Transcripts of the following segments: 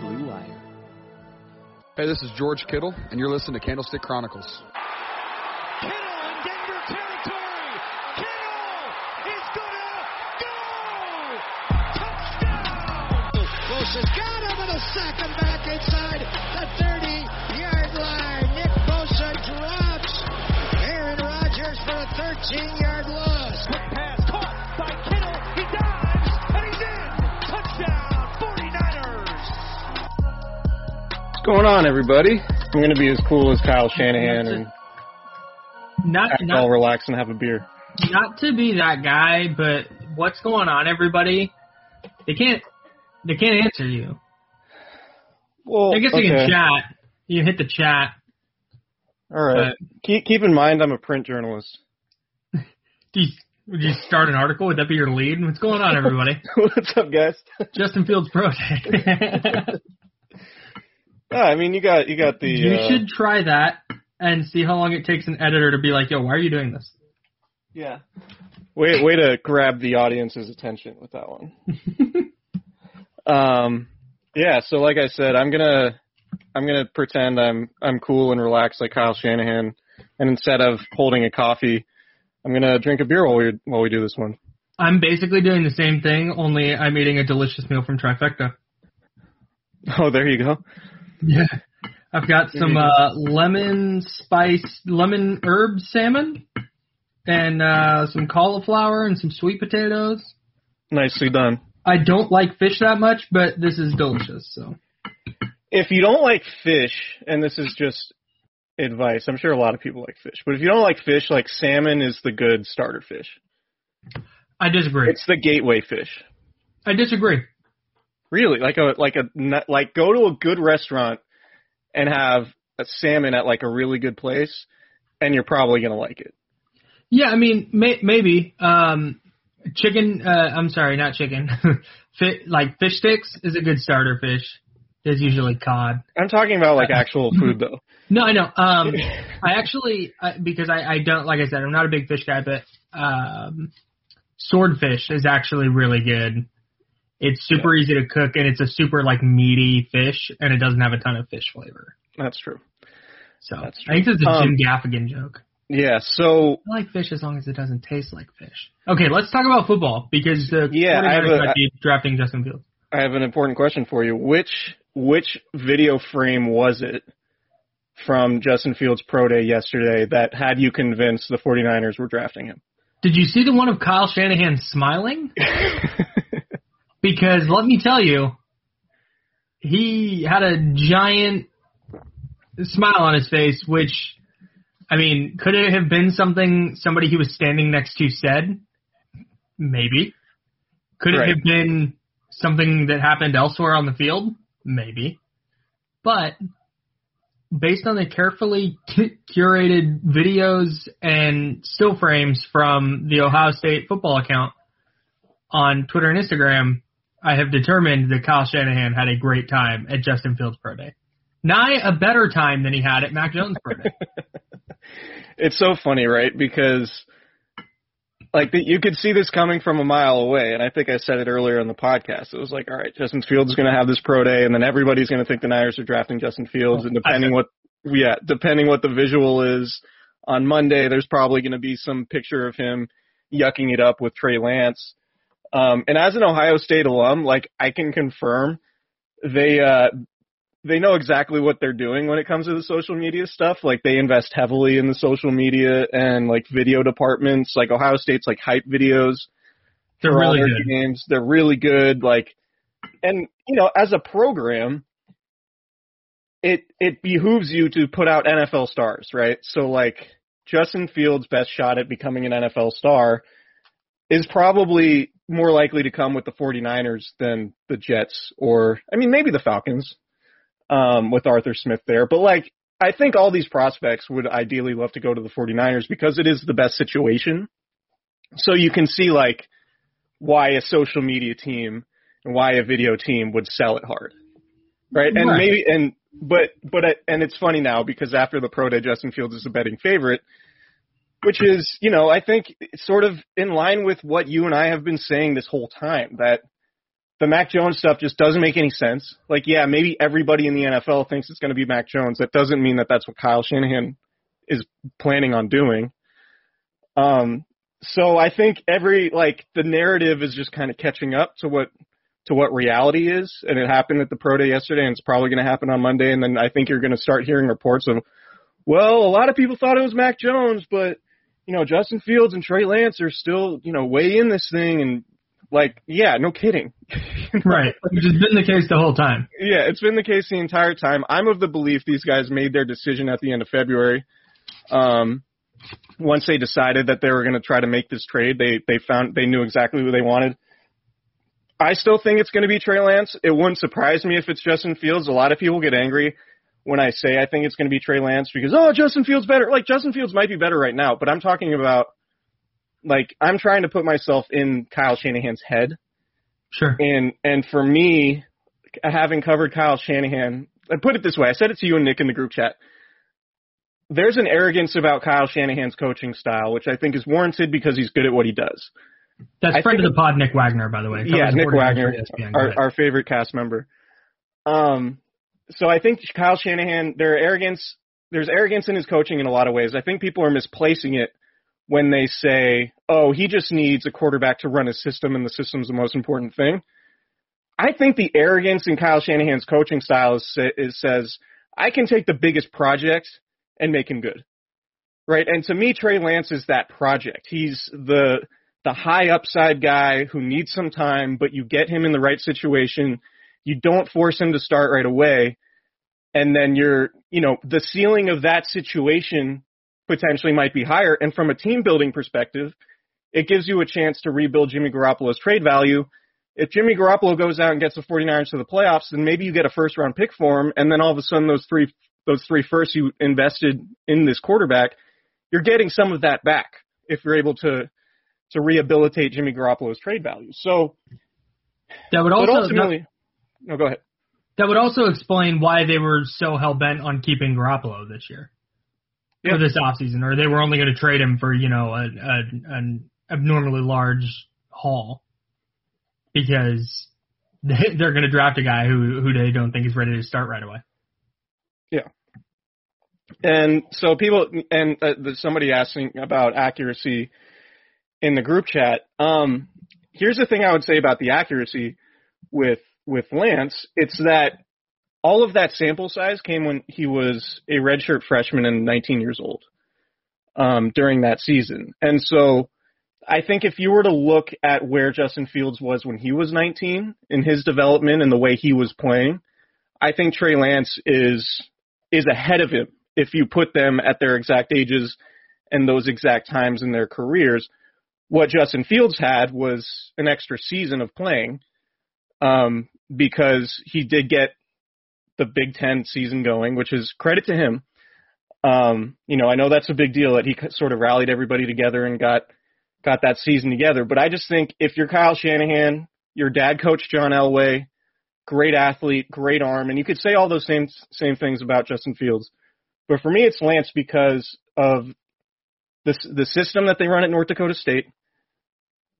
Blue Wire. Hey, this is George Kittle, and you're listening to Candlestick Chronicles. Got him in a second back inside the 30-yard line. Nick Bosa drops. Aaron Rodgers for a 13-yard loss. Quick pass caught by Kittle. He dives, and he's in. Touchdown, 49ers. What's going on, everybody? I'm going to be as cool as Kyle Shanahan and all relax and have a beer. Not to be that guy, but what's going on, everybody? They can't answer you. Well, I guess you can chat. You hit the chat. All right. Keep in mind, I'm a print journalist. Would you start an article? Would that be your lead? What's going on, everybody? What's up, guys? Justin Fields Pro Day. Yeah, I mean, you got the. You should try that and see how long it takes an editor to be like, "Yo, why are you doing this?" Yeah. Way to grab the audience's attention with that one. Yeah, so like I said, I'm gonna pretend I'm cool and relaxed like Kyle Shanahan, and instead of holding a coffee, I'm gonna drink a beer while we do this one. I'm basically doing the same thing, only I'm eating a delicious meal from Trifecta. Oh, there you go. Yeah, I've got some lemon herb salmon, and some cauliflower and some sweet potatoes. Nicely done. I don't like fish that much, but this is delicious. So, if you don't like fish, and this is just advice, I'm sure a lot of people like fish, but if you don't like fish, like salmon is the good starter fish. I disagree. It's the gateway fish. I disagree. Really, like go to a good restaurant and have a salmon at like a really good place, and you're probably gonna like it. Yeah, I mean, maybe. Fish sticks is a good starter fish. There's usually cod. I'm talking about like actual food though. No, I know. I don't, like I said, I'm not a big fish guy, but swordfish is actually really good. It's super easy to cook, and it's a super like meaty fish, and it doesn't have a ton of fish flavor. That's true. So that's true. I think this is a Jim Gaffigan joke. Yeah, so I like fish as long as it doesn't taste like fish. Okay, let's talk about football because I drafting Justin Fields. I have an important question for you. Which video frame was it from Justin Fields' pro day yesterday that had you convinced the 49ers were drafting him? Did you see the one of Kyle Shanahan smiling? Because let me tell you, he had a giant smile on his face, which, I mean, could it have been something somebody he was standing next to said? Maybe. Could it have been something that happened elsewhere on the field? Maybe. But based on the carefully curated videos and still frames from the Ohio State football account on Twitter and Instagram, I have determined that Kyle Shanahan had a great time at Justin Fields Pro Day. Nigh a better time than he had at Mac Jones Pro Day. It's so funny, right? Because like you could see this coming from a mile away, and I think I said it earlier on the podcast. It was like, all right, Justin Fields is going to have this pro day, and then everybody's going to think the Niners are drafting Justin Fields, and depending what yeah, depending what the visual is on Monday, there's probably going to be some picture of him yucking it up with Trey Lance. And as an Ohio State alum, like, I can confirm they know exactly what they're doing when it comes to the social media stuff. Like, they invest heavily in the social media and, like, video departments. Like, Ohio State's, like, hype videos. They're really good. Games. They're really good. Like, and, you know, as a program, it behooves you to put out NFL stars, right? So, like, Justin Fields' best shot at becoming an NFL star is probably more likely to come with the 49ers than the Jets or, I mean, maybe the Falcons with Arthur Smith there. But, like, I think all these prospects would ideally love to go to the 49ers because it is the best situation. So you can see, like, why a social media team and why a video team would sell it hard. Right. And right. Maybe, and, but, and it's funny now because after the pro day, Justin Fields is a betting favorite, which is, you know, I think it's sort of in line with what you and I have been saying this whole time, that the Mac Jones stuff just doesn't make any sense. Like, yeah, maybe everybody in the NFL thinks it's going to be Mac Jones. That doesn't mean that that's what Kyle Shanahan is planning on doing. So I think the narrative is just kind of catching up to what reality is, and it happened at the pro day yesterday, and it's probably going to happen on Monday. And then I think you're going to start hearing reports of, well, a lot of people thought it was Mac Jones, but, you know, Justin Fields and Trey Lance are still, you know, way in this thing. And, like, yeah, no kidding. Right, which has been the case the whole time. Yeah, it's been the case the entire time. I'm of the belief these guys made their decision at the end of February. Once they decided that they were going to try to make this trade, they knew exactly who they wanted. I still think it's going to be Trey Lance. It wouldn't surprise me if it's Justin Fields. A lot of people get angry when I say I think it's going to be Trey Lance because, oh, Justin Fields better. Like, Justin Fields might be better right now, but I'm talking about, like, I'm trying to put myself in Kyle Shanahan's head. Sure. And for me, having covered Kyle Shanahan, I put it this way. I said it to you and Nick in the group chat. There's an arrogance about Kyle Shanahan's coaching style, which I think is warranted because he's good at what he does. That's friend of the pod, Nick Wagner, by the way. Yeah, Nick Wagner, our favorite cast member. So I think Kyle Shanahan, there's arrogance in his coaching in a lot of ways. I think people are misplacing it when they say, oh, he just needs a quarterback to run his system and the system's the most important thing. I think the arrogance in Kyle Shanahan's coaching style says, I can take the biggest project and make him good. Right? And to me, Trey Lance is that project. He's the high upside guy who needs some time, but you get him in the right situation. You don't force him to start right away. And then the ceiling of that situation potentially might be higher. And from a team building perspective, it gives you a chance to rebuild Jimmy Garoppolo's trade value. If Jimmy Garoppolo goes out and gets the 49ers to the playoffs, then maybe you get a first round pick for him. And then all of a sudden those three firsts you invested in this quarterback, you're getting some of that back if you're able to rehabilitate Jimmy Garoppolo's trade value. So that would also go ahead. That would also explain why they were so hell-bent on keeping Garoppolo this year, yep, or this offseason, or they were only going to trade him for, you know, an abnormally large haul because they're going to draft a guy who they don't think is ready to start right away. Yeah. And so somebody asking about accuracy in the group chat. Here's the thing I would say about the accuracy with Lance. It's that all of that sample size came when he was a redshirt freshman and 19 years old during that season. And so I think if you were to look at where Justin Fields was when he was 19 in his development and the way he was playing, I think Trey Lance is ahead of him if you put them at their exact ages and those exact times in their careers. What Justin Fields had was an extra season of playing because he did get the Big Ten season going, which is credit to him. I know that's a big deal that he sort of rallied everybody together and got that season together. But I just think if you're Kyle Shanahan, your dad coached John Elway, great athlete, great arm, and you could say all those same things about Justin Fields. But for me, it's Lance because of the system that they run at North Dakota State.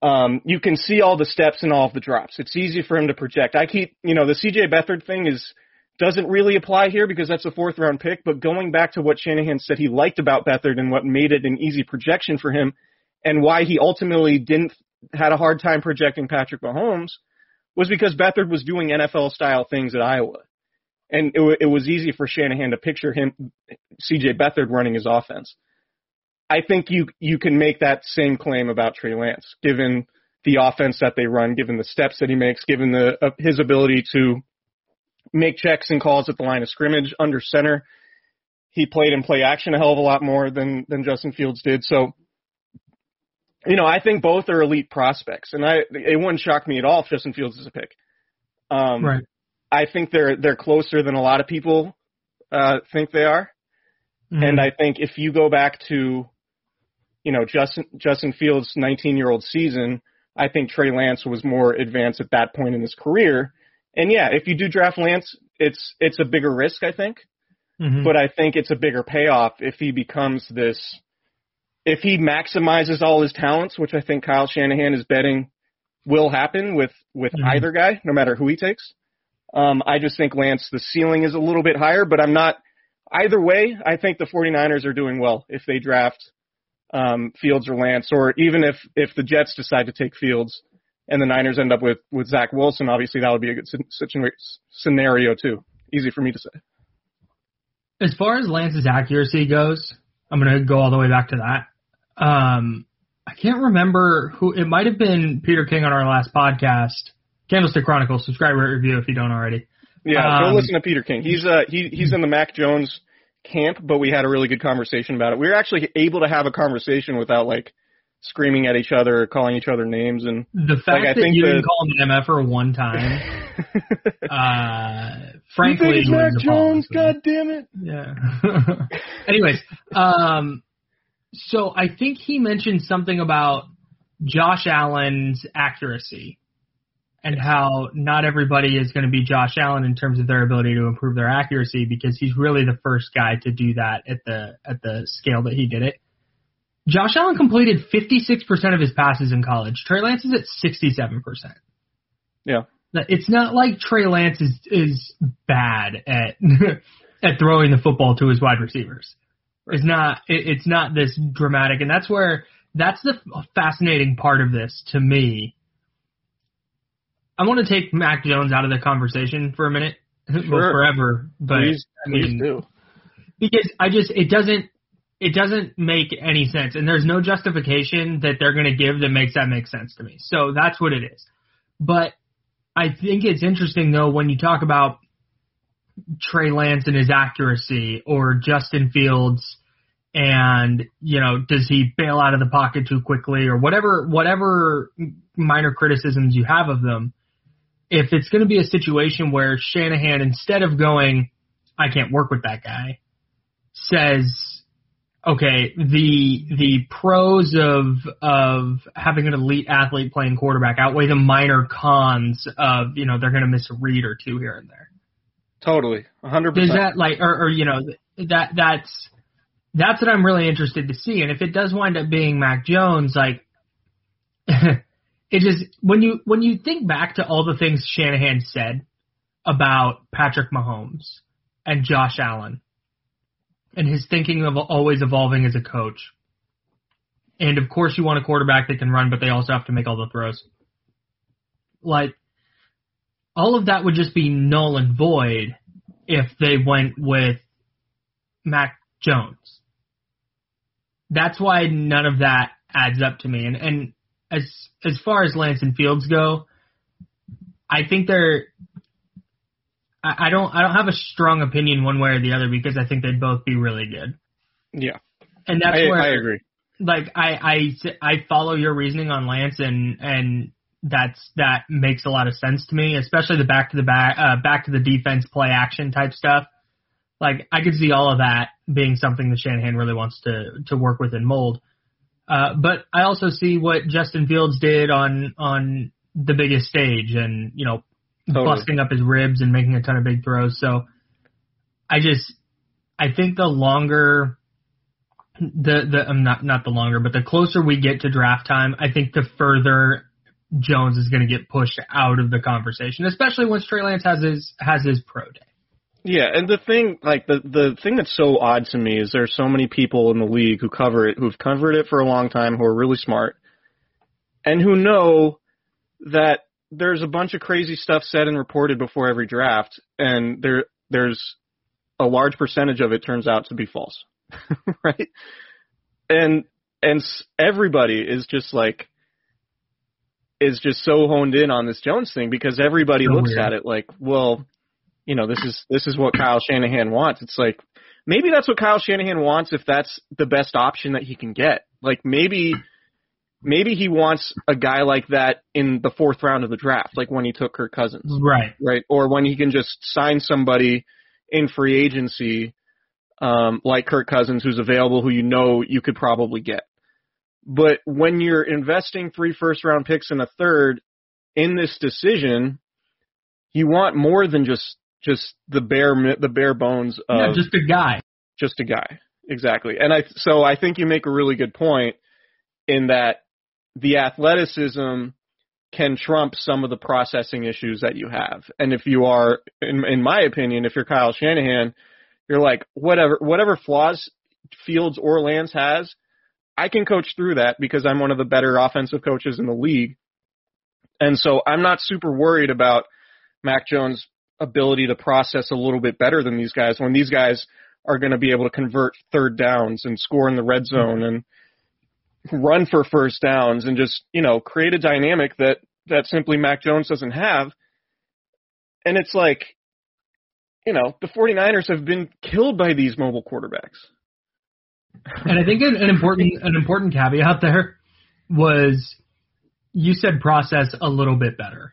You can see all the steps and all of the drops. It's easy for him to project. The C.J. Beathard thing is doesn't really apply here because that's a fourth-round pick, but going back to what Shanahan said he liked about Beathard and what made it an easy projection for him and why he ultimately had a hard time projecting Patrick Mahomes was because Beathard was doing NFL-style things at Iowa. And it was easy for Shanahan to picture him, C.J. Beathard, running his offense. I think you can make that same claim about Trey Lance, given the offense that they run, given the steps that he makes, given his ability to make checks and calls at the line of scrimmage under center. He played in play action a hell of a lot more than Justin Fields did. So, I think both are elite prospects, and it wouldn't shock me at all if Justin Fields is a pick. Right. I think they're closer than a lot of people think they are. Mm-hmm. And I think if you go back to, Justin Fields' 19-year-old season, I think Trey Lance was more advanced at that point in his career. And yeah, if you do draft Lance, it's a bigger risk, I think. Mm-hmm. But I think it's a bigger payoff if he maximizes all his talents, which I think Kyle Shanahan is betting will happen with mm-hmm. either guy, no matter who he takes. I just think Lance, the ceiling is a little bit higher, but I'm not – either way, I think the 49ers are doing well if they draft Fields or Lance, or even if the Jets decide to take Fields and the Niners end up with Zach Wilson, obviously that would be a good scenario too. Easy for me to say. As far as Lance's accuracy goes, I'm going to go all the way back to that. I can't remember who – it might have been Peter King on our last podcast – Candlestick Chronicles, subscribe, rate, review if you don't already. Yeah, go listen to Peter King. He's he's in the Mac Jones camp, but we had a really good conversation about it. We were actually able to have a conversation without screaming at each other or calling each other names. And the fact that you didn't call him an MF-er one time, frankly, you think it's Mac Jones, God damn it. Yeah. Anyways, so I think he mentioned something about Josh Allen's accuracy. And how not everybody is going to be Josh Allen in terms of their ability to improve their accuracy, because he's really the first guy to do that at the scale that he did it. Josh Allen completed 56% of his passes in college. Trey Lance is at 67%. Yeah. It's not like Trey Lance is bad at at throwing the football to his wide receivers. Right. It's not this dramatic, and that's the fascinating part of this to me. I want to take Mac Jones out of the conversation for a minute, sure. Well, forever, but please do. Because it doesn't make any sense, and there's no justification that they're going to give that makes that make sense to me. So that's what it is. But I think it's interesting though when you talk about Trey Lance and his accuracy, or Justin Fields, and does he bail out of the pocket too quickly, or whatever minor criticisms you have of them. If it's going to be a situation where Shanahan, instead of going, I can't work with that guy, says, okay, the pros of having an elite athlete playing quarterback outweigh the minor cons of, they're going to miss a read or two here and there. Totally. 100%. Does that that's what I'm really interested to see. And if it does wind up being Mac Jones, it is when you think back to all the things Shanahan said about Patrick Mahomes and Josh Allen and his thinking of always evolving as a coach. And of course you want a quarterback that can run, but they also have to make all the throws. All of that would just be null and void if they went with Mac Jones. That's why none of that adds up to me. And as far as Lance and Fields go, I think I don't have a strong opinion one way or the other, because I think they'd both be really good. Yeah. And that's where I agree. I follow your reasoning on Lance, and that makes a lot of sense to me, especially the back to the defense play action type stuff. I could see all of that being something that Shanahan really wants to work with and mold. But I also see what Justin Fields did on the biggest stage and, totally. Busting up his ribs and making a ton of big throws. So I think the longer but the closer we get to draft time, I think the further Jones is going to get pushed out of the conversation, especially once Trey Lance has his pro day. Yeah, and the thing, like the thing that's so odd to me is there's so many people in the league who cover it, who've covered it for a long time, who are really smart, and who know that there's a bunch of crazy stuff said and reported before every draft, and there's a large percentage of it turns out to be false, right? And everybody is just like, is just so honed in on this Jones thing because everybody looks at it like, well, you know, this is what Kyle Shanahan wants. It's like, maybe that's what Kyle Shanahan wants if that's the best option that he can get. Like maybe he wants a guy like that in the fourth round of the draft, like when he took Kirk Cousins. Right. Right. Or when he can just sign somebody in free agency, like Kirk Cousins, who's available, who you know you could probably get. But when you're investing 3 first-round picks and a third in this decision, you want more than just the bare bones of just a guy. Just a guy, exactly. And I think you make a really good point in that the athleticism can trump some of the processing issues that you have. And if you are, in my opinion, if you're Kyle Shanahan, you're like, whatever flaws Fields or Lance has, I can coach through that because I'm one of the better offensive coaches in the league. And so I'm not super worried about Mac Jones' ability to process a little bit better than these guys when these guys are going to be able to convert third downs and score in the red zone and run for first downs and just, you know, create a dynamic that simply Mac Jones doesn't have. And it's like, you know, the 49ers have been killed by these mobile quarterbacks. And I think an important caveat there was you said process a little bit better.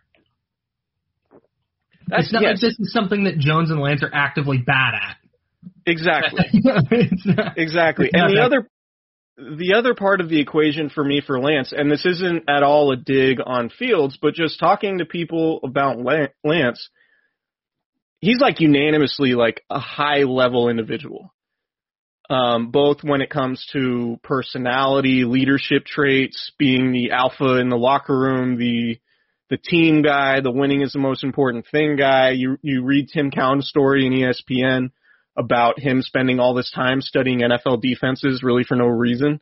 It's not like this is something that Jones and Lance are actively bad at. Exactly. Exactly. And the other part of the equation for me for Lance, and this isn't at all a dig on Fields, but just talking to people about Lance, he's like unanimously like a high-level individual. Both when it comes to personality, leadership traits, being the alpha in the locker room, the team guy, the winning is the most important thing guy. You read Tim Cowan's story in ESPN about him spending all this time studying NFL defenses really for no reason.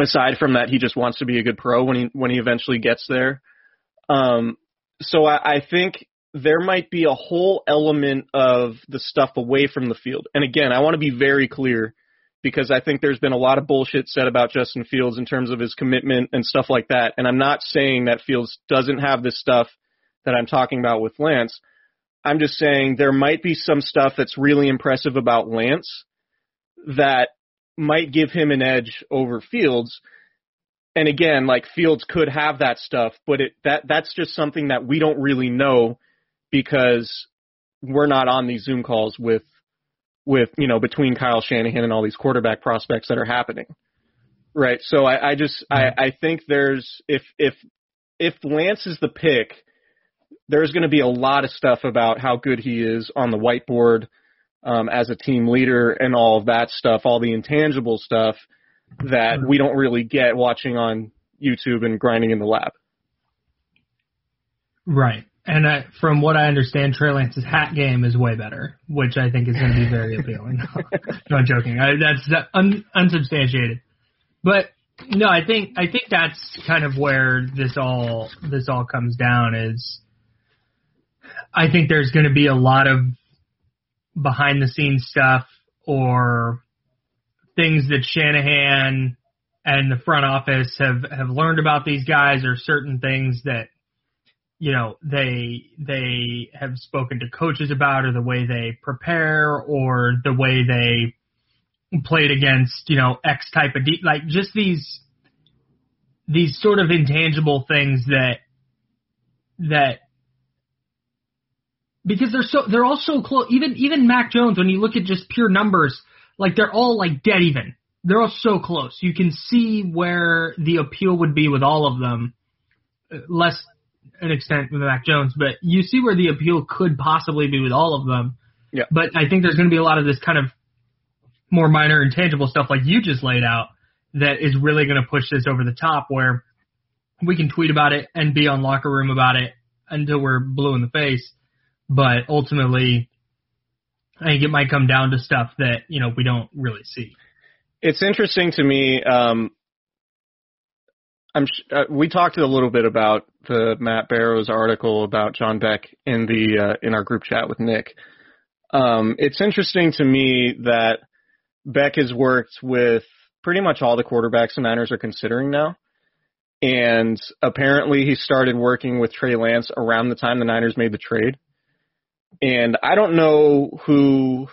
Aside from that, he just wants to be a good pro when he eventually gets there. So I think there might be a whole element of the stuff away from the field. And again, I want to be very clear because I think there's been a lot of bullshit said about Justin Fields in terms of his commitment and stuff like that. And I'm not saying that Fields doesn't have this stuff that I'm talking about with Lance. I'm just saying there might be some stuff that's really impressive about Lance that might give him an edge over Fields. And again, like Fields could have that stuff, but that's just something that we don't really know, because we're not on these Zoom calls with you know, between Kyle Shanahan and all these quarterback prospects that are happening, right? So I think there's if Lance is the pick, there's going to be a lot of stuff about how good he is on the whiteboard as a team leader and all of that stuff, all the intangible stuff that we don't really get watching on YouTube and grinding in the lab. Right. And from what I understand, Trey Lance's hat game is way better, which I think is going to be very appealing. No, I'm joking. That's unsubstantiated. But no, I think that's kind of where this all comes down. Is I think there's going to be a lot of behind the scenes stuff or things that Shanahan and the front office have learned about these guys, or certain things that, you know, they have spoken to coaches about, or the way they prepare, or the way they played against, you know, X type of like just these sort of intangible things that because they're all so close. Even Mac Jones, when you look at just pure numbers, like they're all like dead even. They're all so close. You can see where the appeal would be with all of them, less an extent with Mac Jones, but you see where the appeal could possibly be with all of them. Yeah. But I think there's going to be a lot of this kind of more minor intangible stuff like you just laid out that is really going to push this over the top, where we can tweet about it and be on Locker Room about it until we're blue in the face. But ultimately I think it might come down to stuff that, you know, we don't really see. It's interesting to me. We talked a little bit about the Matt Barrows article about John Beck in the in our group chat with Nick. It's interesting to me that Beck has worked with pretty much all the quarterbacks the Niners are considering now. And apparently he started working with Trey Lance around the time the Niners made the trade. And I don't know who,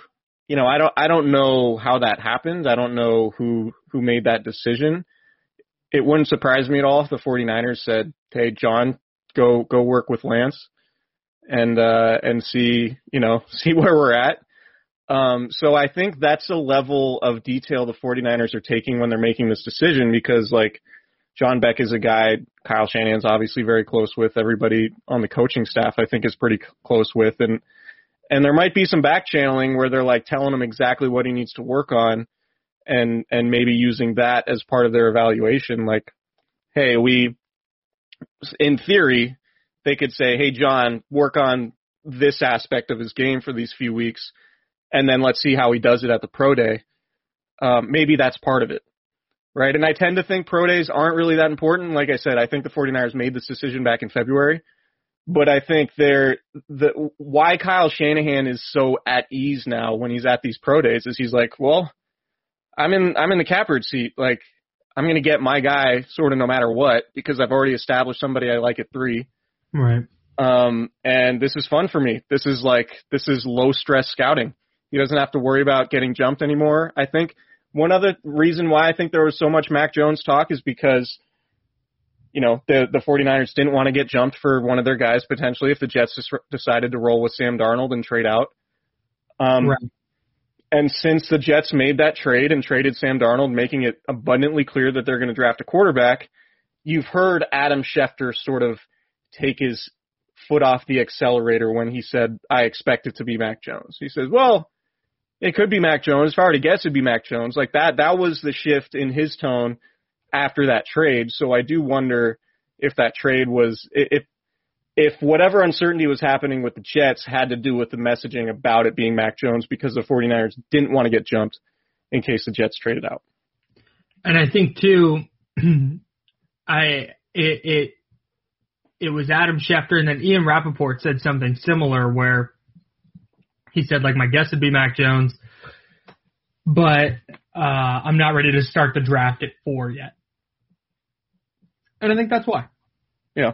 you know, I don't know how that happened. I don't know who made that decision. It wouldn't surprise me at all if the 49ers said, "Hey, John, go work with Lance and see where we're at." So I think that's the level of detail the 49ers are taking when they're making this decision, because like John Beck is a guy Kyle Shanahan's obviously very close with. Everybody on the coaching staff I think is pretty close with, and there might be some back channeling where they're like telling him exactly what he needs to work on and maybe using that as part of their evaluation. Like, hey, in theory, they could say, hey, John, work on this aspect of his game for these few weeks, and then let's see how he does it at the pro day. Maybe that's part of it, right? And I tend to think pro days aren't really that important. Like I said, I think the 49ers made this decision back in February, but I think why Kyle Shanahan is so at ease now when he's at these pro days is he's like, well, I'm in the catbird seat. Like, I'm going to get my guy sort of no matter what, because I've already established somebody I like at 3. Right. And this is fun for me. This is low stress scouting. He doesn't have to worry about getting jumped anymore. I think one other reason why I think there was so much Mac Jones talk is because, you know, the 49ers didn't want to get jumped for one of their guys potentially if the Jets decided to roll with Sam Darnold and trade out. Right. And since the Jets made that trade and traded Sam Darnold, making it abundantly clear that they're going to draft a quarterback, you've heard Adam Schefter sort of take his foot off the accelerator when he said, I expect it to be Mac Jones. He says, well, it could be Mac Jones. If I already guessed it'd be Mac Jones. Like that was the shift in his tone after that trade. So I do wonder if that trade was – if whatever uncertainty was happening with the Jets had to do with the messaging about it being Mac Jones, because the 49ers didn't want to get jumped in case the Jets traded out. And I think, too, it was Adam Schefter, and then Ian Rappaport said something similar where he said, like, my guess would be Mac Jones, but I'm not ready to start the draft at 4 yet. And I think that's why. Yeah.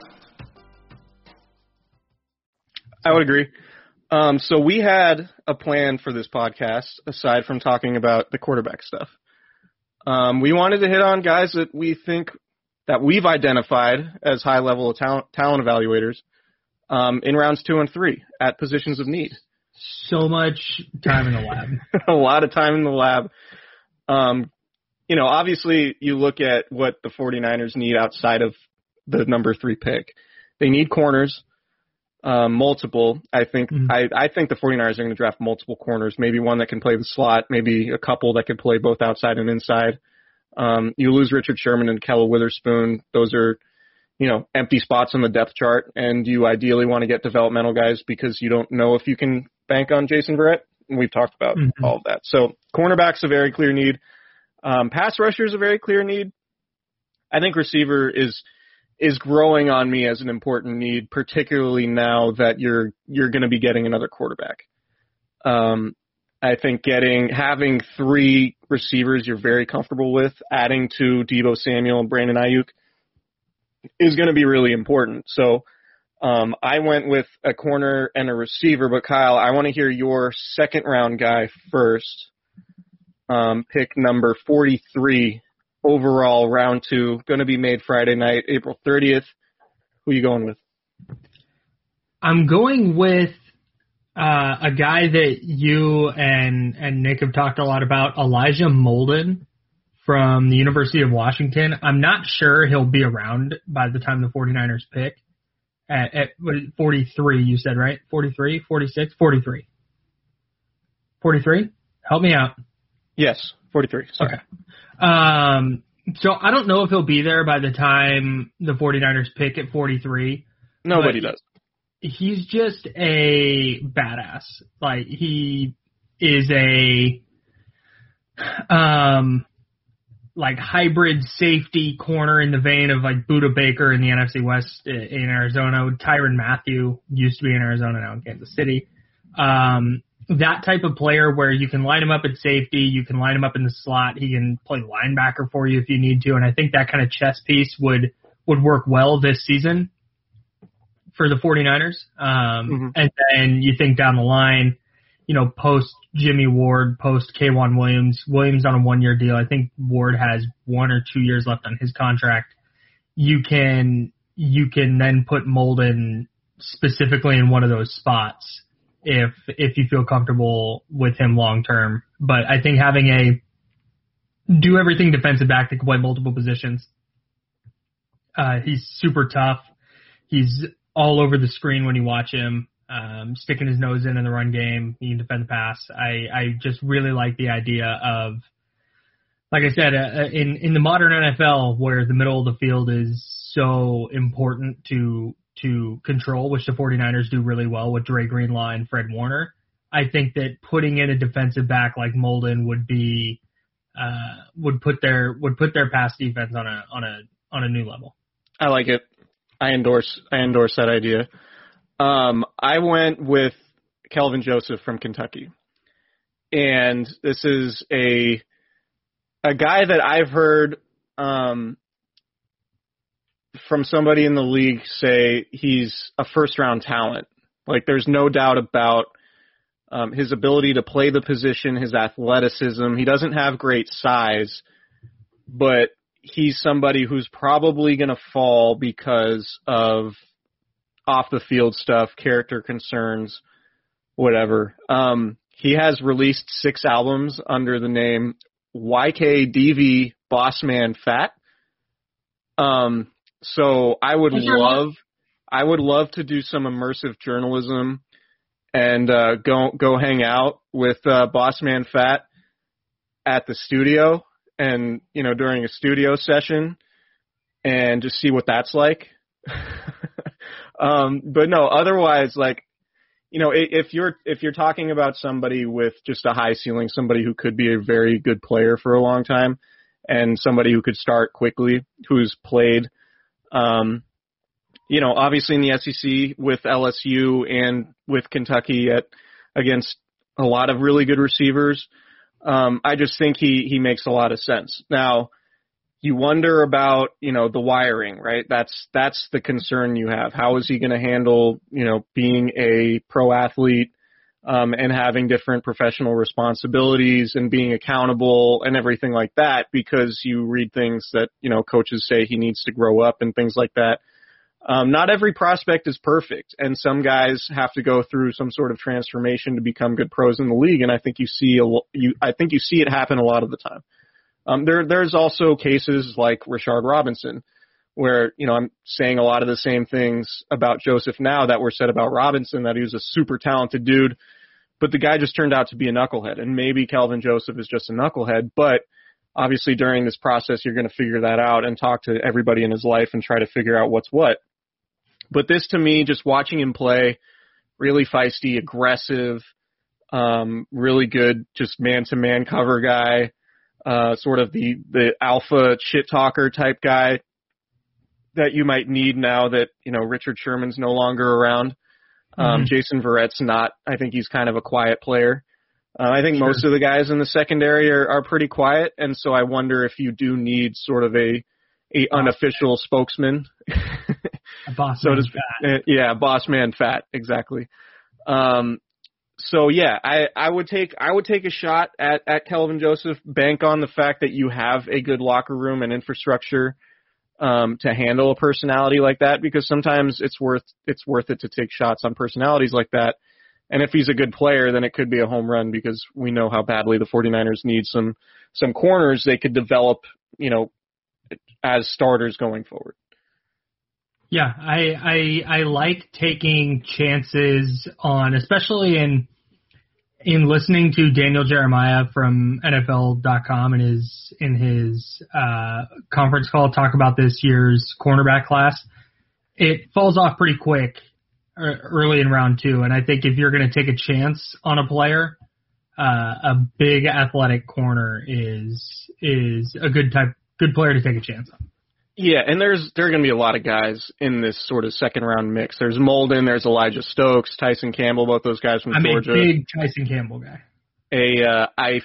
I would agree. So we had a plan for this podcast, aside from talking about the quarterback stuff. We wanted to hit on guys that we think that we've identified as high-level talent evaluators in rounds 2 and 3 at positions of need. So much time in the lab. A lot of time in the lab. You know, obviously you look at what the 49ers need outside of the number 3 pick. They need corners. Multiple. I think I think the 49ers are going to draft multiple corners, maybe one that can play the slot, maybe a couple that could play both outside and inside. You lose Richard Sherman and Kella Witherspoon. Those are, you know, empty spots on the depth chart, and you ideally want to get developmental guys because you don't know if you can bank on Jason Verrett. We've talked about all of that. So cornerback's a very clear need. Pass rusher's a very clear need. I think receiver is growing on me as an important need, particularly now that you're going to be getting another quarterback. I think having three receivers you're very comfortable with, adding to Debo Samuel and Brandon Aiyuk, is going to be really important. So I went with a corner and a receiver, but Kyle, I want to hear your second-round guy first, pick number 43 overall, round two, going to be made Friday night, April 30th. Who are you going with? I'm going with a guy that you and Nick have talked a lot about, Elijah Molden from the University of Washington. I'm not sure he'll be around by the time the 49ers pick at 43, you said, right? 43, 46, 43. 43? Help me out. Yes, 43. Sorry. Okay. So I don't know if he'll be there by the time the 49ers pick at 43. Nobody does. He's just a badass. Like, he is a like hybrid safety corner in the vein of like Buda Baker in the NFC West in Arizona. Tyrann Mathieu used to be in Arizona, now in Kansas City. That type of player where you can line him up at safety, you can line him up in the slot, he can play linebacker for you if you need to, and I think that kind of chess piece would work well this season for the 49ers. And then you think down the line, you know, post Jimmy Ward, post K'Wan Williams on a one-year deal. I think Ward has 1 or 2 years left on his contract. You can then put Molden specifically in one of those spots if you feel comfortable with him long-term. But I think having a do-everything defensive back that can play multiple positions, he's super tough. He's all over the screen when you watch him, sticking his nose in the run game. He can defend the pass. I just really like the idea of, like I said, in the modern NFL where the middle of the field is so important to control, which the 49ers do really well with Dre Greenlaw and Fred Warner. I think that putting in a defensive back like Molden would put their pass defense on a new level. I like it. I endorse that idea. I went with Kelvin Joseph from Kentucky. And this is a guy that I've heard from somebody in the league say he's a first-round talent. Like, there's no doubt about his ability to play the position, his athleticism. He doesn't have great size, but he's somebody who's probably going to fall because of off-the-field stuff, character concerns, whatever. He has released 6 albums under the name YKDV Bossman Fat. So I would love to do some immersive journalism and go hang out with Bossman Fat at the studio. And, you know, during a studio session, and just see what that's like. But no, otherwise, like, you know, if you're talking about somebody with just a high ceiling, somebody who could be a very good player for a long time, and somebody who could start quickly, who's played, you know, obviously in the SEC with LSU and with Kentucky against a lot of really good receivers. I just think he makes a lot of sense. Now, you wonder about, you know, the wiring, right? That's the concern you have. How is he going to handle, you know, being a pro athlete and having different professional responsibilities and being accountable and everything like that? Because you read things that, you know, coaches say he needs to grow up and things like that. Not every prospect is perfect, and some guys have to go through some sort of transformation to become good pros in the league. And I think you see it happen a lot of the time. There's also cases like Rashard Robinson, where, you know, I'm saying a lot of the same things about Joseph now that were said about Robinson, that he was a super talented dude, but the guy just turned out to be a knucklehead. And maybe Kelvin Joseph is just a knucklehead, but obviously during this process you're going to figure that out and talk to everybody in his life and try to figure out what's what. But this, to me, just watching him play, really feisty, aggressive, really good, just man-to-man cover guy. sort of the alpha shit talker type guy that you might need now that, you know, Richard Sherman's no longer around. Jason Verrett's not. I think he's kind of a quiet player. I think most of the guys in the secondary are pretty quiet, and so I wonder if you do need sort of a unofficial spokesman. A boss man fat. Yeah, boss man fat, exactly. So yeah, I would take a shot at Kelvin Joseph, bank on the fact that you have a good locker room and infrastructure to handle a personality like that, because sometimes it's worth it to take shots on personalities like that. And if he's a good player, then it could be a home run, because we know how badly the 49ers need some corners they could develop, you know, as starters going forward. Yeah, I like taking chances on, especially in listening to Daniel Jeremiah from NFL.com and in his conference call talk about this year's cornerback class. It falls off pretty quick early in round two, and I think if you're going to take a chance on a player, a big athletic corner is a good player to take a chance on. Yeah, and there are going to be a lot of guys in this sort of second-round mix. There's Molden, there's Elijah Stokes, Tyson Campbell, both those guys from Georgia. I'm a big Tyson Campbell guy. Ifeatu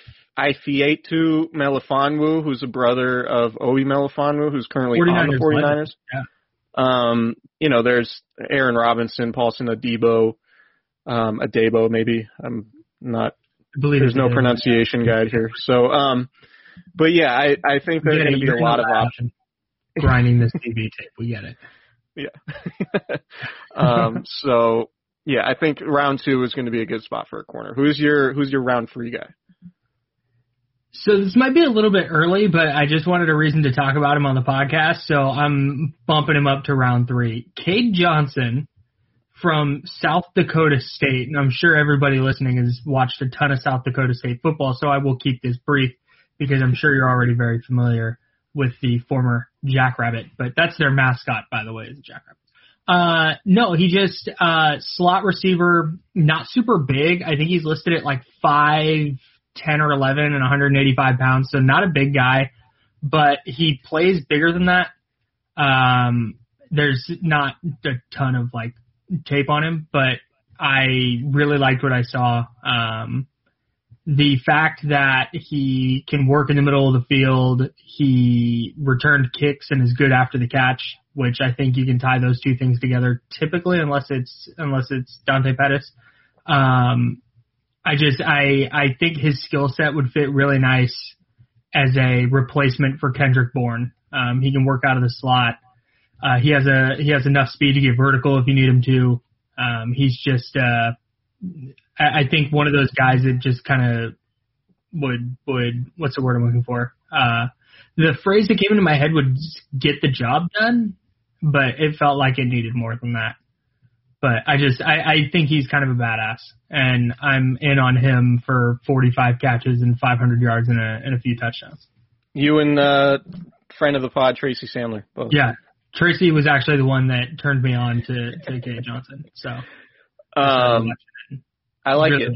Melifonwu, who's a brother of Obi Melifonwu, who's currently on the 49ers. Yeah. You know, there's Aaron Robinson, Paulson Adebo, maybe. I'm not – there's no pronunciation guide here. So, but, yeah, I think there's going to be a lot of options. Grinding this TV tape, we get it. Yeah. So yeah, I think round two is going to be a good spot for a corner. Who's your round three guy? So this might be a little bit early, but I just wanted a reason to talk about him on the podcast, so I'm bumping him up to round three. Cade Johnson from South Dakota State, and I'm sure everybody listening has watched a ton of South Dakota State football, so I will keep this brief because I'm sure you're already very familiar with the former Jackrabbit, but that's their mascot, by the way, is a Jackrabbit. No, he just slot receiver, not super big. I think he's listed at like 5'10 or 11 and 185 pounds, so not a big guy, but he plays bigger than that. There's not a ton of like tape on him, but I really liked what I saw. The fact that he can work in the middle of the field, he returned kicks and is good after the catch, which I think you can tie those two things together typically, unless it's Dante Pettis. I think his skill set would fit really nice as a replacement for Kendrick Bourne. He can work out of the slot. He has enough speed to get vertical if you need him to. He's just, I think one of those guys that just kind of would – what's the word I'm looking for? The phrase that came into my head would get the job done, but it felt like it needed more than that. But I think he's kind of a badass, and I'm in on him for 45 catches and 500 yards and a few touchdowns. You and friend of the pod, Tracy Sandler. Both. Yeah. Tracy was actually the one that turned me on to Cade Johnson. So I like it.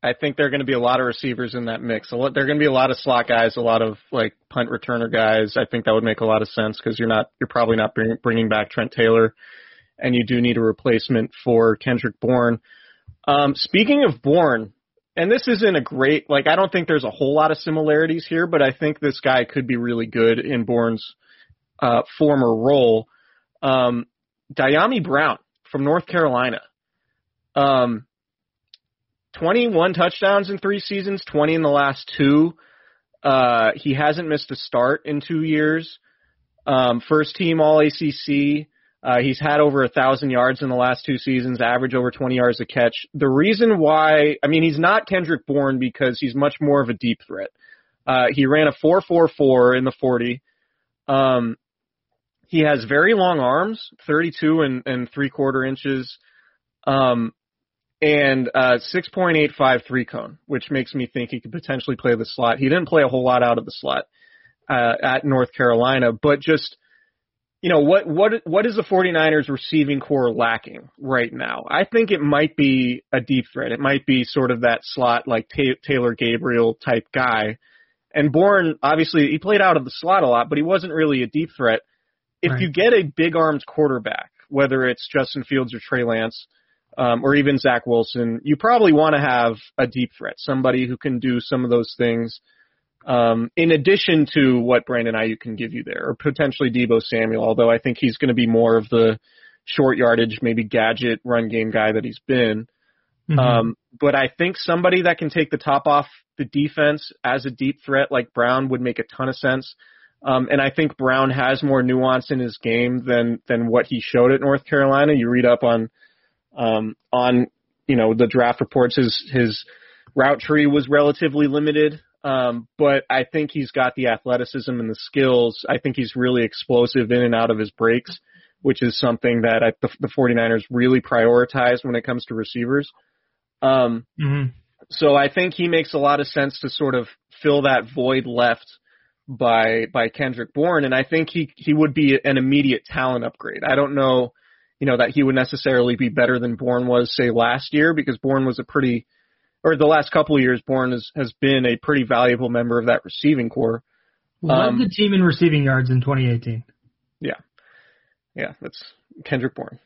I think there are going to be a lot of receivers in that mix. There are going to be a lot of slot guys, a lot of like punt returner guys. I think that would make a lot of sense because you're probably not bringing back Trent Taylor, and you do need a replacement for Kendrick Bourne. Speaking of Bourne, and this isn't a great, like, I don't think there's a whole lot of similarities here, but I think this guy could be really good in Bourne's former role. Dyami Brown from North Carolina. 21 touchdowns in 3 seasons, 20 in the last 2. He hasn't missed a start in 2 years. First team All-ACC. He's had over 1,000 yards in the last 2 seasons, average over 20 yards a catch. The reason why, I mean, he's not Kendrick Bourne because he's much more of a deep threat. He ran a 4.44 in the 40. He has very long arms, 32 and 3/4 inches. And 6.85 3-cone, which makes me think he could potentially play the slot. He didn't play a whole lot out of the slot at North Carolina, but just, you know, what is the 49ers receiving core lacking right now? I think it might be a deep threat. It might be sort of that slot, like Taylor Gabriel type guy. And Bourne, obviously, he played out of the slot a lot, but he wasn't really a deep threat. If you get a big-armed quarterback, whether it's Justin Fields or Trey Lance or even Zach Wilson, you probably want to have a deep threat, somebody who can do some of those things in addition to what Brandon Aiyuk can give you there, or potentially Debo Samuel, although I think he's going to be more of the short yardage, maybe gadget run game guy that he's been. Mm-hmm. But I think somebody that can take the top off the defense as a deep threat like Brown would make a ton of sense. And I think Brown has more nuance in his game than what he showed at North Carolina. You read up on you know, the draft reports. His route tree was relatively limited, but I think he's got the athleticism and the skills. I think he's really explosive in and out of his breaks, which is something that the 49ers really prioritize when it comes to receivers. So I think he makes a lot of sense to sort of fill that void left by Kendrick Bourne, and I think he would be an immediate talent upgrade. I don't know, you know, that he would necessarily be better than Bourne was, say, last year, because Bourne was the last couple of years, Bourne has been a pretty valuable member of that receiving core. Led the team in receiving yards in 2018. Yeah, that's Kendrick Bourne.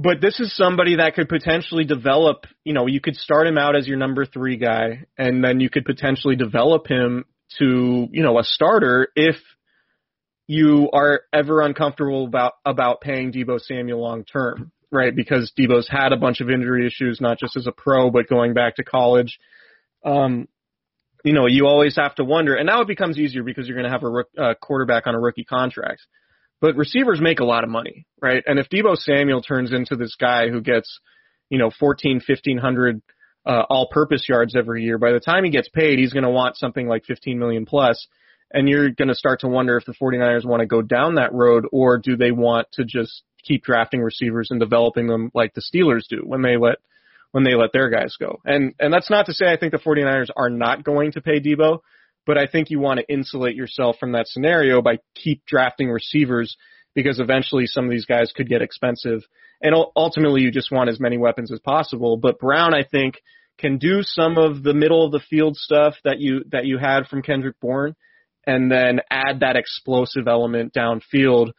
But this is somebody that could potentially develop, you know, you could start him out as your number 3 guy, and then you could potentially develop him to, you know, a starter if you are ever uncomfortable about paying Debo Samuel long term, right? Because Debo's had a bunch of injury issues, not just as a pro, but going back to college. You know, you always have to wonder, and now it becomes easier because you're going to have a quarterback on a rookie contract. But receivers make a lot of money, right? And if Debo Samuel turns into this guy who gets, you know, 1,500 all-purpose yards every year, by the time he gets paid, he's going to want something like $15 million plus, and you're going to start to wonder if the 49ers want to go down that road, or do they want to just keep drafting receivers and developing them like the Steelers do when they let their guys go. And that's not to say I think the 49ers are not going to pay Debo, but I think you want to insulate yourself from that scenario by keep drafting receivers, because eventually some of these guys could get expensive. And ultimately you just want as many weapons as possible. But Brown, I think, can do some of the middle of the field stuff that you had from Kendrick Bourne, and then add that explosive element downfield.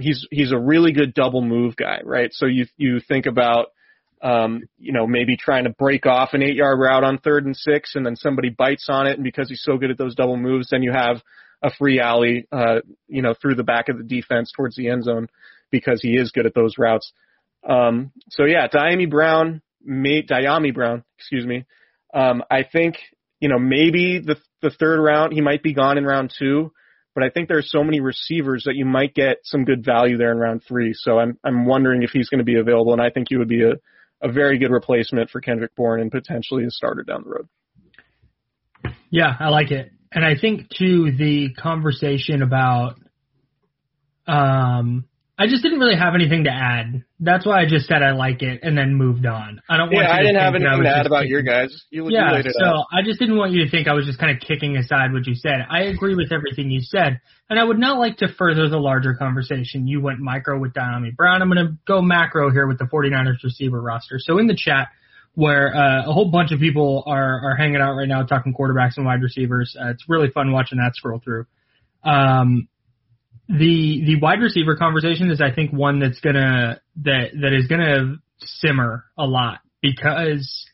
He's a really good double move guy, right? So you think about, you know, maybe trying to break off an 8-yard route on 3rd and 6, and then somebody bites on it, and because he's so good at those double moves, then you have a free alley, you know, through the back of the defense towards the end zone, because he is good at those routes. So yeah, Dyami Brown, I think, you know, maybe the third round, he might be gone in round 2, but I think there are so many receivers that you might get some good value there in round 3. So I'm wondering if he's going to be available, and I think he would be a very good replacement for Kendrick Bourne and potentially a starter down the road. Yeah, I like it. And I think, too, the conversation about I just didn't really have anything to add. That's why I just said I like it and then moved on. I didn't have anything to add about your guys. You laid it out. I just didn't want you to think I was just kind of kicking aside what you said. I agree with everything you said, and I would not like to further the larger conversation. You went micro with Dyami Brown. I'm going to go macro here with the 49ers receiver roster. So in the chat, where a whole bunch of people are hanging out right now talking quarterbacks and wide receivers, it's really fun watching that scroll through. The wide receiver conversation is, I think, one that's that is gonna simmer a lot, because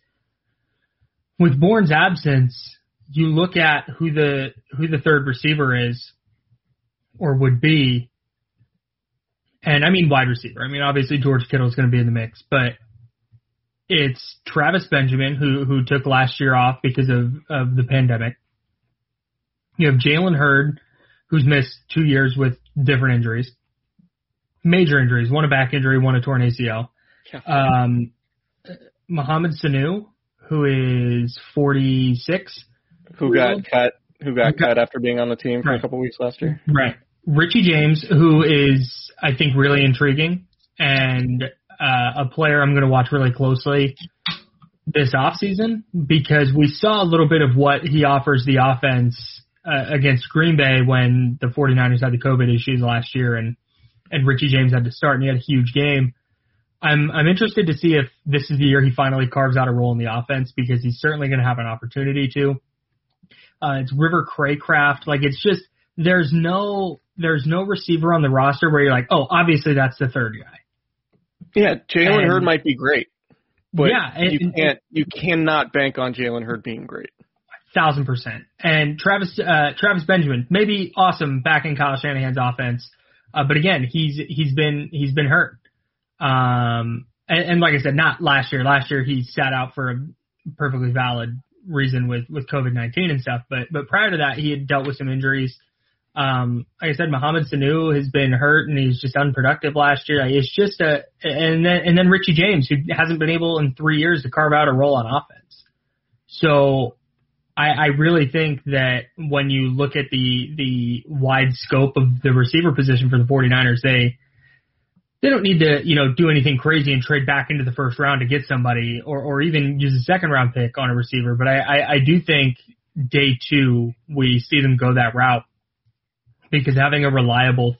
with Bourne's absence, you look at who the third receiver is or would be, and I mean wide receiver. I mean, obviously George Kittle is going to be in the mix, but it's Travis Benjamin who took last year off because of the pandemic. You have Jalen Hurd, who's missed 2 years with different injuries, major injuries, one a back injury, one a torn ACL. Yeah. Mohamed Sanu, who is 46. Who got cut after being on the team for a couple weeks last year. Right. Richie James, who is, I think, really intriguing, and a player I'm going to watch really closely this offseason, because we saw a little bit of what he offers the offense against Green Bay when the 49ers had the COVID issues last year and Richie James had to start, and he had a huge game. I'm interested to see if this is the year he finally carves out a role in the offense, because he's certainly going to have an opportunity to. It's River Craycraft. Like, it's just there's no receiver on the roster where you're like, oh, obviously that's the third guy. Yeah, Jalen Hurd might be great, but yeah, you cannot bank on Jalen Hurd being great. 1,000%. And Travis Benjamin, maybe awesome back in Kyle Shanahan's offense, but again, he's been hurt. And like I said, not last year. Last year he sat out for a perfectly valid reason with COVID-19 and stuff. But prior to that, he had dealt with some injuries. Like I said, Mohamed Sanu has been hurt and he's just unproductive last year. It's just and then Richie James, who hasn't been able in 3 years to carve out a role on offense. So I really think that when you look at the wide scope of the receiver position for the 49ers, they don't need to, do anything crazy and trade back into the first round to get somebody or even use a second round pick on a receiver. But I do think day two, we see them go that route because having a reliable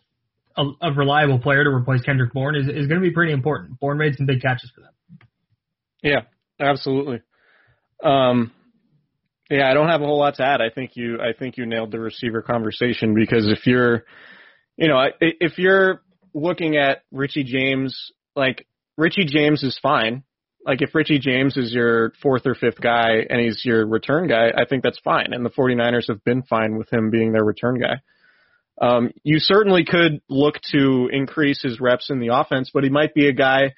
player to replace Kendrick Bourne is going to be pretty important. Bourne made some big catches for them. Yeah, absolutely. Yeah, I don't have a whole lot to add. I think you nailed the receiver conversation because if you're looking at Richie James, like Richie James is fine. Like if Richie James is your fourth or fifth guy and he's your return guy, I think that's fine. And the 49ers have been fine with him being their return guy. You certainly could look to increase his reps in the offense, but he might be a guy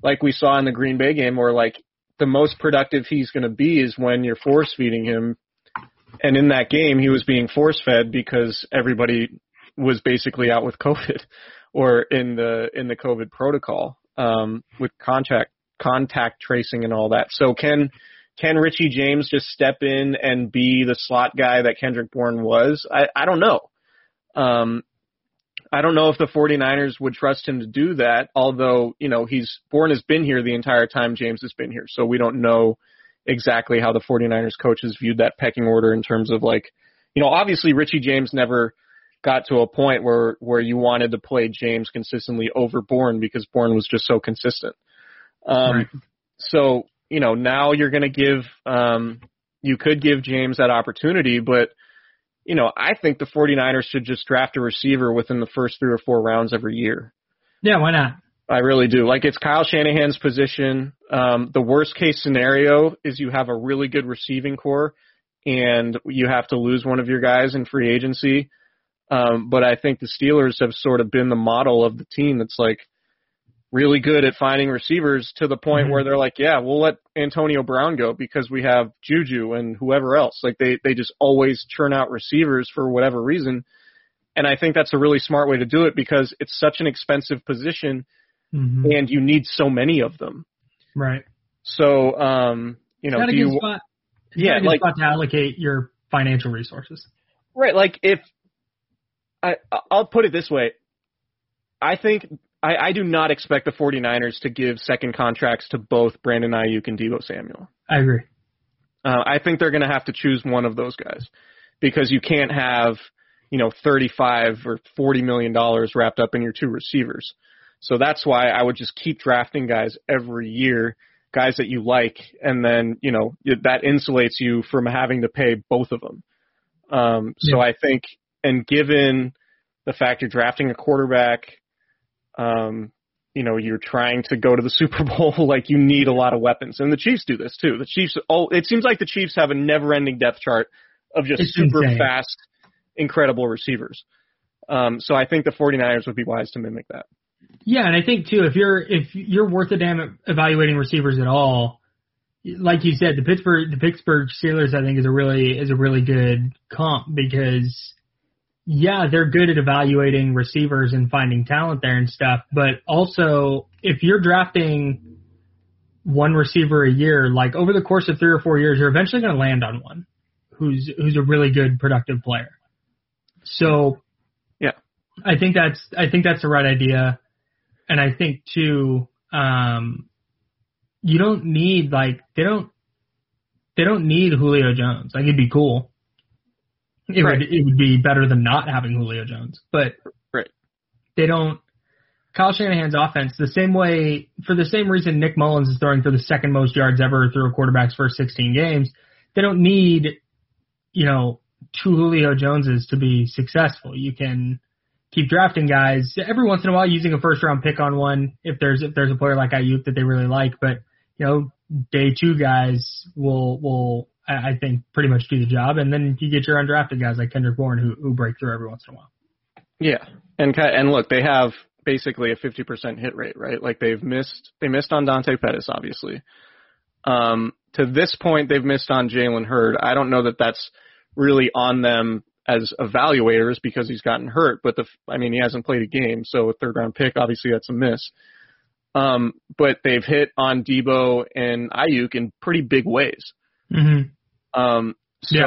like we saw in the Green Bay game where like the most productive he's going to be is when you're force feeding him. And in that game, he was being force fed because everybody was basically out with COVID or in the COVID protocol with contact tracing and all that. So can Richie James just step in and be the slot guy that Kendrick Bourne was? I don't know. I don't know if the 49ers would trust him to do that, although, Bourne has been here the entire time James has been here. So we don't know exactly how the 49ers coaches viewed that pecking order in terms of obviously Richie James never got to a point where you wanted to play James consistently over Bourne because Bourne was just so consistent. Right. So, now you're going to give you could give James that opportunity, but I think the 49ers should just draft a receiver within the first 3 or 4 rounds every year. Yeah, why not? I really do. Like, it's Kyle Shanahan's position. The worst-case scenario is you have a really good receiving core, and you have to lose one of your guys in free agency. But I think the Steelers have sort of been the model of the team that's, really good at finding receivers to the point where they're like, yeah, we'll let Antonio Brown go because we have Juju and whoever else. Like they just always churn out receivers for whatever reason. And I think that's a really smart way to do it because it's such an expensive position and you need so many of them. Right. So, it's a good spot to allocate your financial resources. Right. Like if I'll put it this way. I think I do not expect the 49ers to give second contracts to both Brandon Aiyuk and Debo Samuel. I agree. I think they're going to have to choose one of those guys because you can't have, $35 or $40 million wrapped up in your two receivers. So that's why I would just keep drafting guys every year, guys that you like, and then, that insulates you from having to pay both of them. So I think, and given the fact you're drafting a quarterback, you're trying to go to the Super Bowl, like you need a lot of weapons. And the Chiefs do this too. The Chiefs, it seems like the Chiefs have a never ending depth chart of just it's super insane. Fast, incredible receivers. So I think the 49ers would be wise to mimic that. Yeah. And I think too, if you're worth a damn evaluating receivers at all, like you said, the Pittsburgh Steelers, I think is a really good comp because yeah, they're good at evaluating receivers and finding talent there and stuff. But also, if you're drafting one receiver a year, like over the course of 3 or 4 years, you're eventually going to land on one who's a really good, productive player. So, yeah, I think that's the right idea. And I think too, you don't need they don't need Julio Jones. Like it'd be cool. It would be better than not having Julio Jones, but they don't. Kyle Shanahan's offense, the same way, for the same reason Nick Mullins is throwing for the second most yards ever through a quarterback's first 16 games, they don't need you know, two Julio Joneses to be successful. You can keep drafting guys every once in a while, using a first round pick on one if there's a player like Aiyuk that they really like, but you know, day two guys will I think pretty much do the job, and then you get your undrafted guys like Kendrick Bourne who break through every once in a while. Yeah, and look, they have basically a 50% hit rate, right? Like they missed on Dante Pettis, obviously. To this point, they've missed on Jalen Hurd. I don't know that that's really on them as evaluators because he's gotten hurt, but he hasn't played a game, so a third-round pick, obviously that's a miss. But they've hit on Debo and Aiyuk in pretty big ways. Mm-hmm. You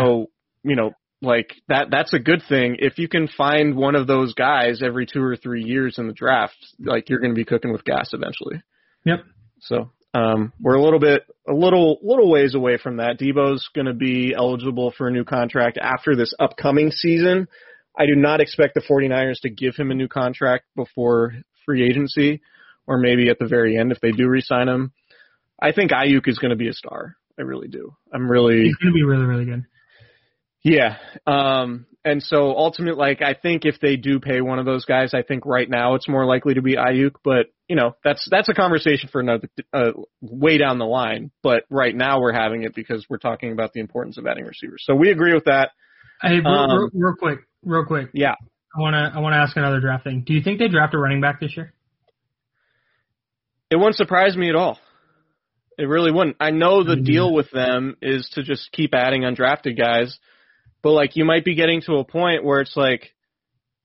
know, like that's a good thing. If you can find one of those guys every 2 or 3 years in the draft, like you're going to be cooking with gas eventually. Yep. So we're a little ways away from that. Debo's going to be eligible for a new contract after this upcoming season. I do not expect the 49ers to give him a new contract before free agency, or maybe at the very end if they do re-sign him. I think Aiyuk is going to be a star. I really do. He's going to be really, really good. Yeah. And so ultimately, like, I think if they do pay one of those guys, I think right now it's more likely to be Aiyuk, but you know, that's a conversation for another way down the line. But right now we're having it because we're talking about the importance of adding receivers. So we agree with that. Hey, real quick. Yeah. I want to ask another draft thing. Do you think they draft a running back this year? It wouldn't surprise me at all. It really wouldn't. I know the deal with them is to just keep adding undrafted guys, but like you might be getting to a point where it's like,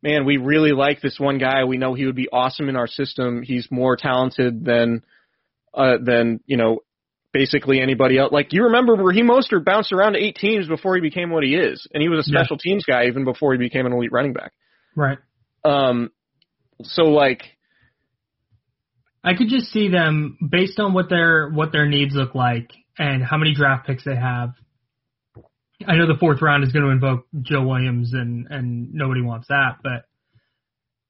man, we really like this one guy. We know he would be awesome in our system. He's more talented than you know, basically anybody else. Like you remember Raheem Mostert bounced around to 8 teams before he became what he is, and he was a special teams guy even before he became an elite running back. Right. So like, I could just see them, based on what their needs look like and how many draft picks they have. I know the fourth round is going to invoke Joe Williams and nobody wants that, but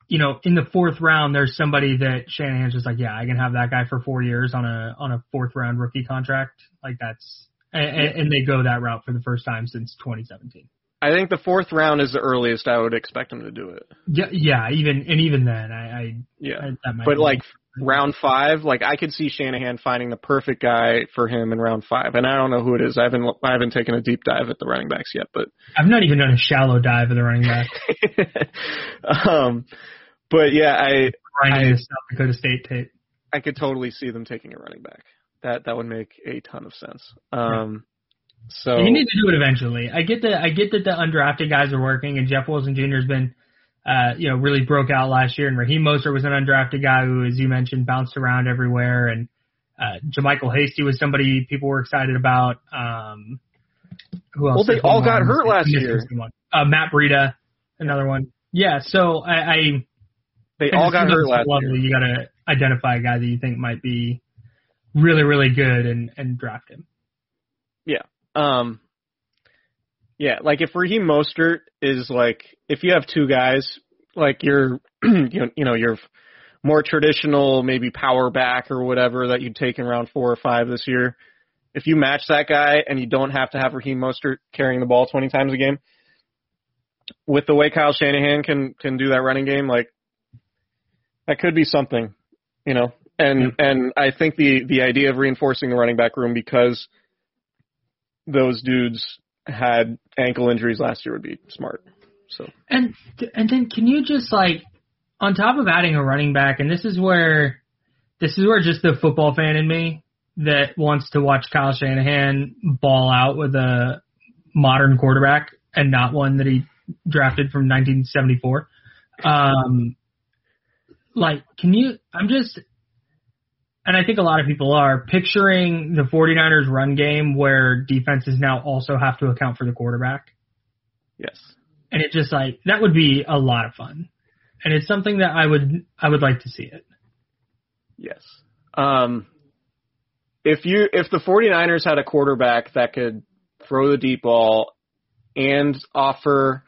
you know, in the fourth round there's somebody that Shanahan's just like, yeah, I can have that guy for 4 years on a fourth round rookie contract. Like that's and they go that route for the first time since 2017. I think the fourth round is the earliest I would expect them to do it. Yeah, even then that might be. Round 5, like I could see Shanahan finding the perfect guy for him in round 5, and I don't know who it is. I haven't taken a deep dive at the running backs yet, but I've not even done a shallow dive of the running back. But yeah, I South Dakota State tape. I could totally see them taking a running back. That would make a ton of sense. So you need to do it eventually. I get that the undrafted guys are working, and Jeff Wilson Jr. has been. You know, really broke out last year, and Raheem Mostert was an undrafted guy who, as you mentioned, bounced around everywhere, and JaMycal Hasty was somebody people were excited about. Who else? Well, they all got hurt last year. Matt Breida, another one. Yeah, so they all got hurt last year. You got to identify a guy that you think might be really, really good and draft him. Yeah. Yeah, like if Raheem Mostert is like, if you have two guys, like you're, your more traditional maybe power back or whatever that you'd take in round 4 or 5 this year, if you match that guy and you don't have to have Raheem Mostert carrying the ball 20 times a game, with the way Kyle Shanahan can do that running game, like that could be something, you know. And I think the idea of reinforcing the running back room because those dudes had ankle injuries last year would be smart. So and then can you just like, on top of adding a running back, and this is where just the football fan in me that wants to watch Kyle Shanahan ball out with a modern quarterback and not one that he drafted from 1974. And I think a lot of people are picturing the 49ers run game where defenses now also have to account for the quarterback. Yes. And it just like, that would be a lot of fun. And it's something that I would like to see it. Yes. If the 49ers had a quarterback that could throw the deep ball and offer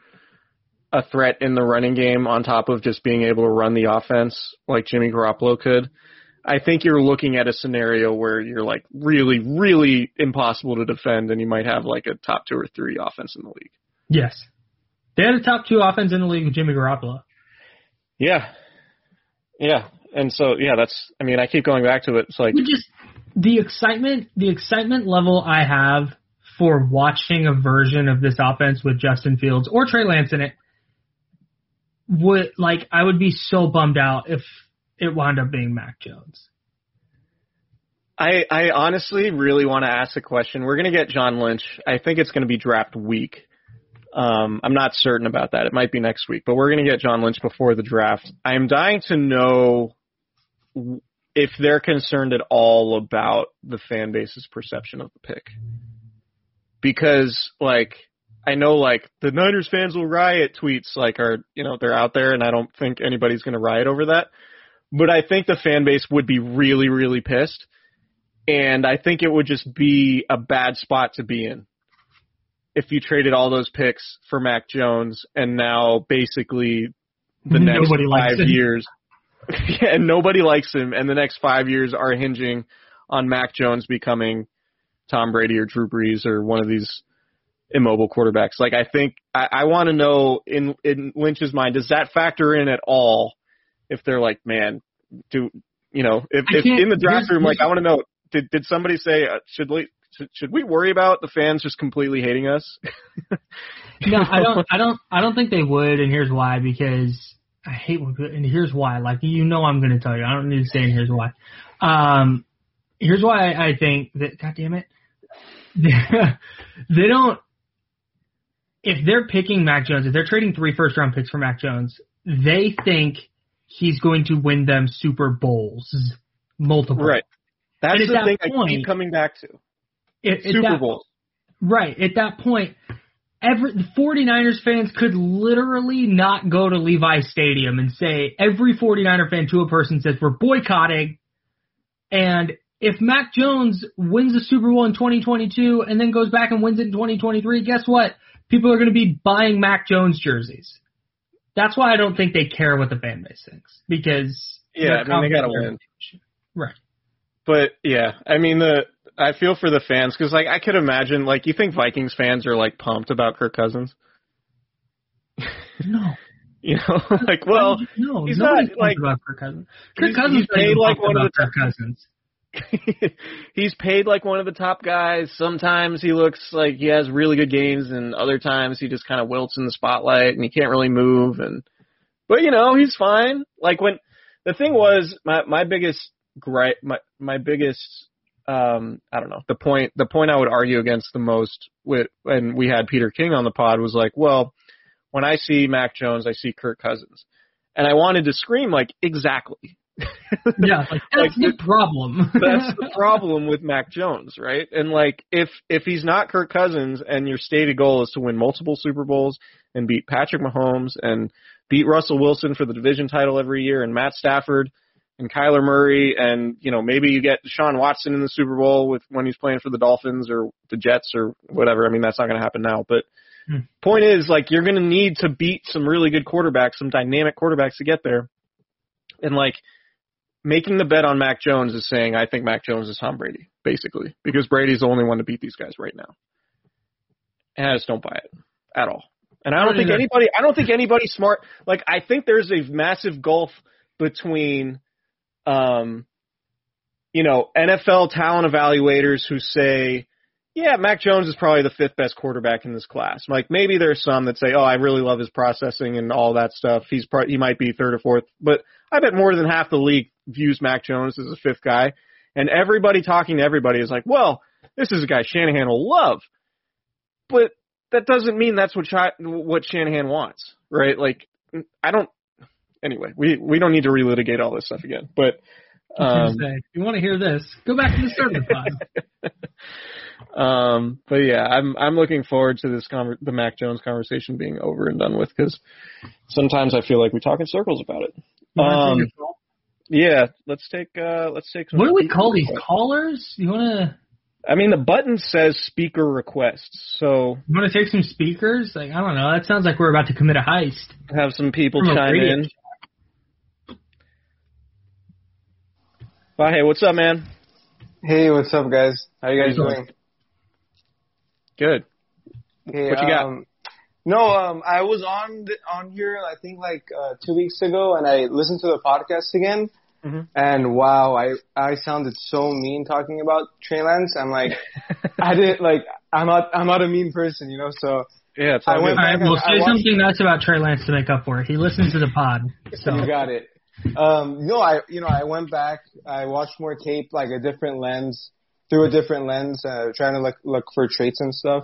a threat in the running game on top of just being able to run the offense like Jimmy Garoppolo could, I think you're looking at a scenario where you're like really, really impossible to defend, and you might have like a top two or three offense in the league. Yes. They had a top two offense in the league with Jimmy Garoppolo. Yeah. Yeah. And so, yeah, that's, I mean, I keep going back to it. It's like just the excitement level I have for watching a version of this offense with Justin Fields or Trey Lance in it would, like, I would be so bummed out if it wound up being Mac Jones. I honestly really want to ask a question. We're going to get John Lynch. I think it's going to be draft week. I'm not certain about that. It might be next week, but we're going to get John Lynch before the draft. I'm dying to know if they're concerned at all about the fan base's perception of the pick. Because, like, I know, like, the Niners fans will riot tweets, like, are, you know, they're out there, and I don't think anybody's going to riot over that. But I think the fan base would be really, really pissed, and I think it would just be a bad spot to be in if you traded all those picks for Mac Jones, and now basically the next 5 years, and nobody likes him, and the next 5 years are hinging on Mac Jones becoming Tom Brady or Drew Brees or one of these immobile quarterbacks. Like, I think I want to know in Lynch's mind, does that factor in at all? If they're like, man, do you know? If in the draft room, like, I want to know, did somebody say should we worry about the fans just completely hating us? No, I don't think they would, and here's why. Because I hate when, and here's why. Like, you know, I'm going to tell you. I don't need to say, and here's why. Here's why I think that, God damn it, they don't. If they're picking Mac Jones, if they're trading 3 first-round picks for Mac Jones, they think he's going to win them Super Bowls, multiple. Right. That's the thing I keep coming back to. Super Bowls. Right. At that point, the 49ers fans could literally not go to Levi's Stadium and say, every 49er fan to a person says, we're boycotting. And if Mac Jones wins the Super Bowl in 2022 and then goes back and wins it in 2023, guess what? People are going to be buying Mac Jones jerseys. That's why I don't think they care what the fan base thinks, because they gotta win, right? But yeah, I mean, I feel for the fans, because like I could imagine, like, you think Vikings fans are like pumped about Kirk Cousins? No, you know, like, well, no, he's not like about Kirk Cousins. Kirk Cousins paid like one of the top Cousins. He's paid like one of the top guys. Sometimes he looks like he has really good games, and other times he just kind of wilts in the spotlight and he can't really move. But you know, he's fine. Like, when the thing was my biggest I don't know, the point I would argue against the most with, and we had Peter King on the pod, was like, well, when I see Mac Jones, I see Kirk Cousins, and I wanted to scream, like, exactly. Yeah, like, that's the problem. That's the problem with Mac Jones, right? And like, if he's not Kirk Cousins and your stated goal is to win multiple Super Bowls and beat Patrick Mahomes and beat Russell Wilson for the division title every year, and Matt Stafford and Kyler Murray, and you know, maybe you get Deshaun Watson in the Super Bowl when he's playing for the Dolphins or the Jets or whatever. I mean, that's not going to happen now, but point is, like, you're going to need to beat some really good quarterbacks, some dynamic quarterbacks to get there. And like, making the bet on Mac Jones is saying, I think Mac Jones is Tom Brady, basically, because Brady's the only one to beat these guys right now. And I just don't buy it at all. And I don't think anybody smart, like, I think there's a massive gulf between, you know, NFL talent evaluators who say, yeah, Mac Jones is probably the 5th best quarterback in this class. Like, maybe there's some that say, oh, I really love his processing and all that stuff. He might be 3rd or 4th, but I bet more than half the league views Mac Jones as a 5th guy. And everybody talking to everybody is like, well, this is a guy Shanahan will love. But that doesn't mean that's what Shanahan wants, right? Like, anyway, we don't need to relitigate all this stuff again. But if you want to hear this, go back to the server pod. But yeah, I'm looking forward to this the Mac Jones conversation being over and done with, because sometimes I feel like we talk in circles about it. Yeah, let's take. What do we call these callers? You wanna? I mean, the button says speaker requests. So you want to take some speakers? Like, I don't know. That sounds like we're about to commit a heist. Have some people chime in. Well, hey, what's up, man? Hey, what's up, guys? How you guys doing? Good. Hey, what you got? I was on here, I think, 2 weeks ago, and I listened to the podcast again. Mm-hmm. And wow, I sounded so mean talking about Trey Lance. I'm like, I didn't I'm not a mean person, you know. So yeah, it's all good. All right, well, say something nice about Trey Lance to make up for it. He listens to the pod. So you got it. I went back. I watched more tape, through a different lens, trying to look for traits and stuff.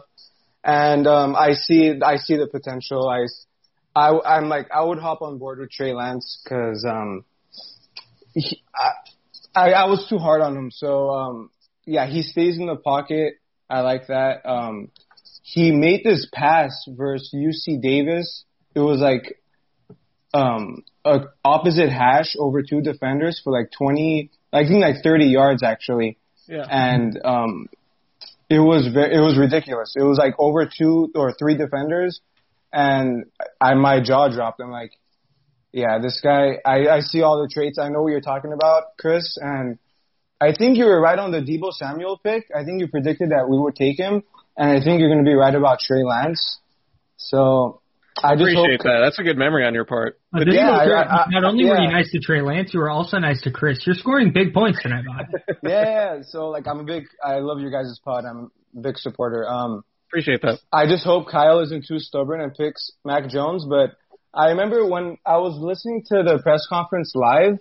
And I see the potential. I would hop on board with Trey Lance because I was too hard on him. So he stays in the pocket. I like that. He made this pass versus UC Davis. It was a opposite hash over two defenders for 30 yards actually. Yeah. And it was ridiculous. It was over two or three defenders, and my jaw dropped. I'm like, yeah, this guy, I see all the traits. I know what you're talking about, Chris, and I think you were right on the Debo Samuel pick. I think you predicted that we would take him, and I think you're going to be right about Trey Lance. So I just appreciate that. That's a good memory on your part. Not only were you nice to Trey Lance, you were also nice to Chris. You're scoring big points tonight, Bob. Yeah. So I love your guys' pod. I'm a big supporter. Appreciate that. I just hope Kyle isn't too stubborn and picks Mac Jones. But I remember when I was listening to the press conference live,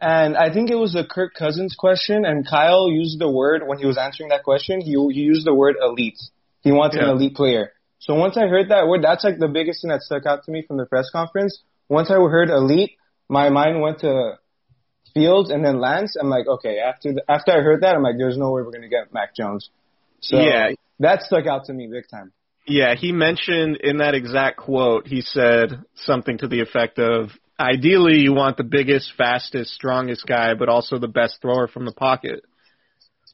and I think it was the Kirk Cousins question, and Kyle used the word when he was answering that question. He used the word elite. He wants an elite player. So once I heard that word, that's the biggest thing that stuck out to me from the press conference. Once I heard elite, my mind went to Fields and then Lance. I'm like, okay, after I heard that, I'm like, there's no way we're going to get Mac Jones. So that stuck out to me big time. Yeah, he mentioned in that exact quote, he said something to the effect of, ideally you want the biggest, fastest, strongest guy, but also the best thrower from the pocket.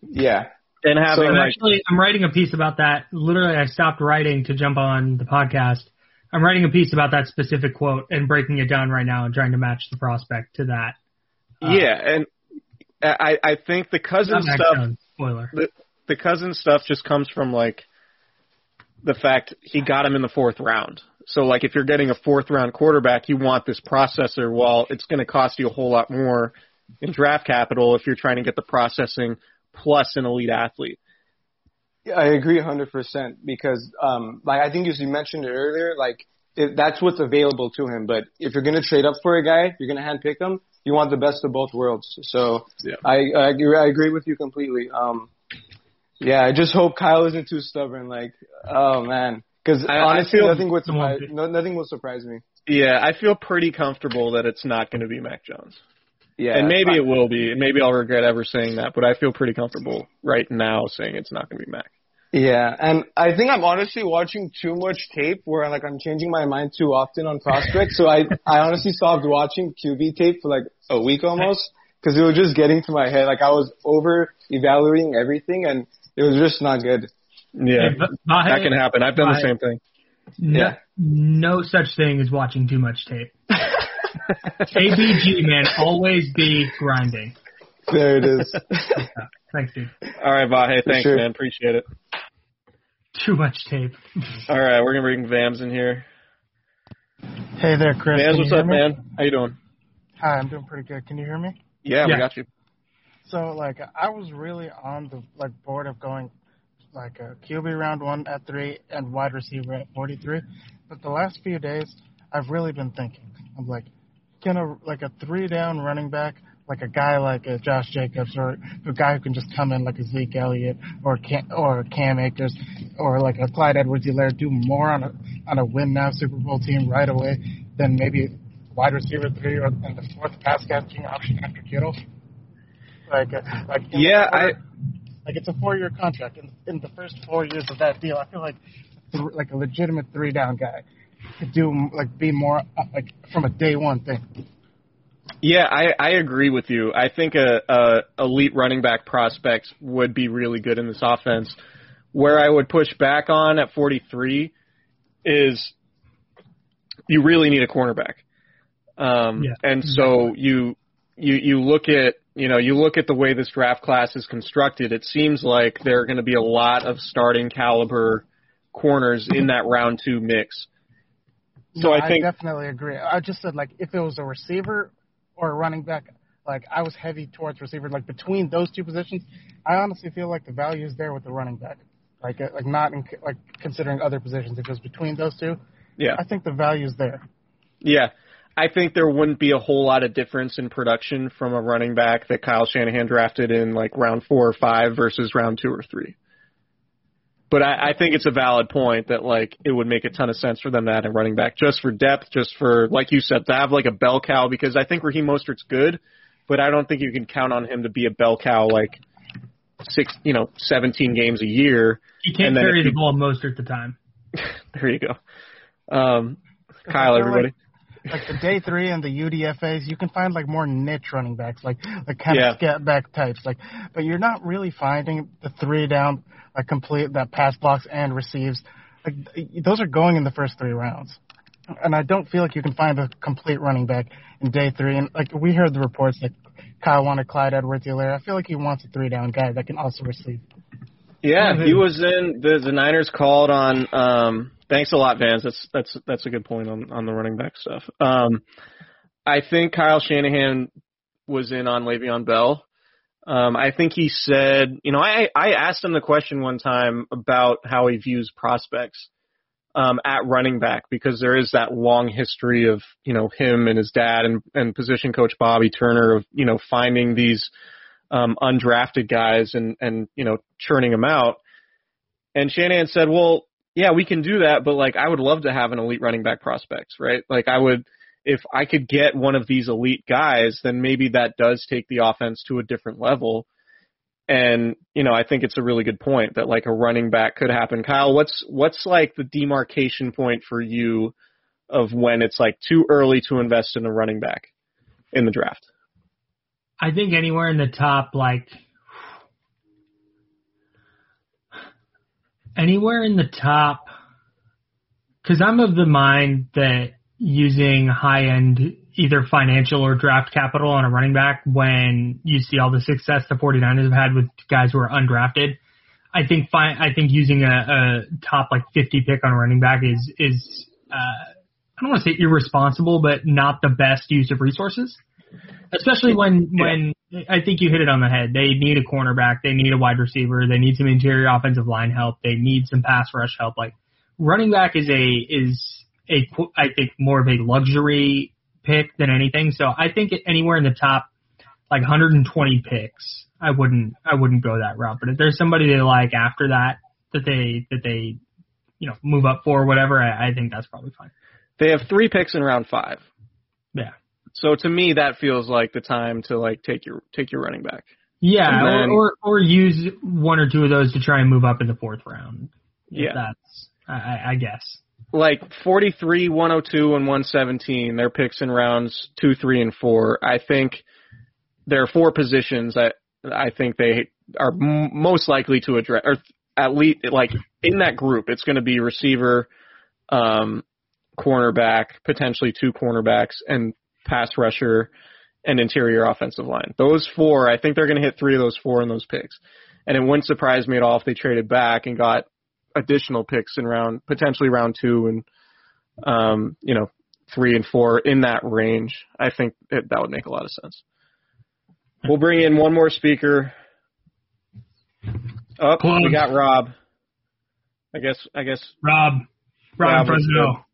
Yeah. And I'm writing a piece about that. Literally, I stopped writing to jump on the podcast. I'm writing a piece about that specific quote and breaking it down right now and trying to match the prospect to that. And I think the Cousins stuff. Spoiler. The Cousins stuff just comes from the fact he got him in the fourth round. So if you're getting a fourth round quarterback, you want this processor. Well, it's going to cost you a whole lot more in draft capital if you're trying to get the processing plus an elite athlete. Yeah, I agree 100% because, I think as you mentioned it earlier, that's what's available to him. But if you're going to trade up for a guy, you're going to handpick him, you want the best of both worlds. So I agree with you completely. I just hope Kyle isn't too stubborn. Oh man, because honestly, nothing will surprise me. Yeah, I feel pretty comfortable that it's not going to be Mac Jones. Yeah, and maybe it will be, and maybe I'll regret ever saying that, but I feel pretty comfortable right now saying it's not going to be Mac. Yeah, and I think I'm honestly watching too much tape where I'm changing my mind too often on prospects, so I honestly stopped watching QB tape for a week almost because it was just getting to my head. I was over-evaluating everything, and it was just not good. Yeah, that can happen. I've done the same thing. No such thing as watching too much tape. ABG, man, always be grinding. There it is. Thanks, dude. All right, Vahe, thanks, man. Appreciate it. Too much tape. All right, we're going to bring Vams in here. Hey there, Chris. Vams, what's up, man? How you doing? Hi, I'm doing pretty good. Can you hear me? Yeah, we got you. So, I was really on the, board of going, a QB round 1 at 3 and wide receiver at 43, but the last few days I've really been thinking. I'm a three-down running back, a guy like a Josh Jacobs or a guy who can just come in like a Zeke Elliott or Cam Akers or a Clyde Edwards-Helaire, do more on a win-now Super Bowl team right away than maybe wide receiver 3 and the fourth pass-catching option after Kittle. It's a 4-year contract. In the first 4 years of that deal, I feel like a legitimate three-down guy could do be more from a day one thing. Yeah, I agree with you. I think a elite running back prospect would be really good in this offense. Where I would push back on at 43 is you really need a cornerback, and so you you look at, you look at the way this draft class is constructed, it seems like there are going to be a lot of starting caliber corners in that round two mix. So no, I think I definitely agree. I just said, like, if it was a receiver or a running back, like, I was heavy towards receiver. Like, between those two positions, I honestly feel like the value is there with the running back. Like not in, like considering other positions. If it was between those two, yeah, I think the value is there. Yeah. I think there wouldn't be a whole lot of difference in production from a running back that Kyle Shanahan drafted in, like, round 4 or 5 versus round 2 or 3. But I think it's a valid point that, like, it would make a ton of sense for them to add a running back just for depth, just for, like you said, to have, like, a bell cow, because I think Raheem Mostert's good, but I don't think you can count on him to be a bell cow, like, 17 games a year. He can't carry the ball most at the time. There you go. Kyle, everybody. Like the day 3 and the UDFAs, you can find, like, more niche running backs, like kind of scat back types. Like, but you're not really finding the 3 down, like, complete that pass blocks and receives. Like, those are going in the first 3 rounds. And I don't feel like you can find a complete running back in day 3. And, like, we heard the reports that Kyle wanted Clyde Edwards-Helaire. I feel like he wants a 3-down guy that can also receive. Yeah, he was in the Niners called on. Thanks a lot, Vance. That's a good point on the running back stuff. I think Kyle Shanahan was in on Le'Veon Bell. I think he said, I asked him the question one time about how he views prospects at running back, because there is that long history of, him and his dad and position coach Bobby Turner of, finding these undrafted guys and churning them out. And Shanahan said, well, yeah, we can do that, but, like, I would love to have an elite running back prospect, right? Like, I would, if I could get one of these elite guys, then maybe that does take the offense to a different level. And, I think it's a really good point that, like, a running back could happen. Kyle, what's like the demarcation point for you of when it's, like, too early to invest in a running back in the draft? I think anywhere in the top, like, anywhere in the top, because I'm of the mind that using high-end either financial or draft capital on a running back, when you see all the success the 49ers have had with guys who are undrafted, I think using a top, like, 50 pick on a running back is I don't want to say irresponsible, but not the best use of resources, especially when I think you hit it on the head. They need a cornerback. They need a wide receiver. They need some interior offensive line help. They need some pass rush help. Like, running back is I think more of a luxury pick than anything. So I think anywhere in the top, like, 120 picks, I wouldn't go that route. But if there's somebody they like after that they move up for or whatever, I think that's probably fine. They have 3 picks in round 5. Yeah. So to me, that feels like the time to, like, take your running back. Yeah, then, or use 1 or 2 of those to try and move up in the 4th round. Yeah, that's I guess. Like 43, 102, and 117, their picks in rounds 2, 3, and 4. I think there are 4 positions that I think they are most likely to address, or at least, like, in that group, it's going to be receiver, cornerback, potentially 2 cornerbacks, and pass rusher, and interior offensive line. Those 4, I think they're going to hit 3 of those 4 in those picks. And it wouldn't surprise me at all if they traded back and got additional picks in potentially round 2 and, 3 and 4 in that range. I think that would make a lot of sense. We'll bring in one more speaker. We got Rob. I guess. Rob Fresno.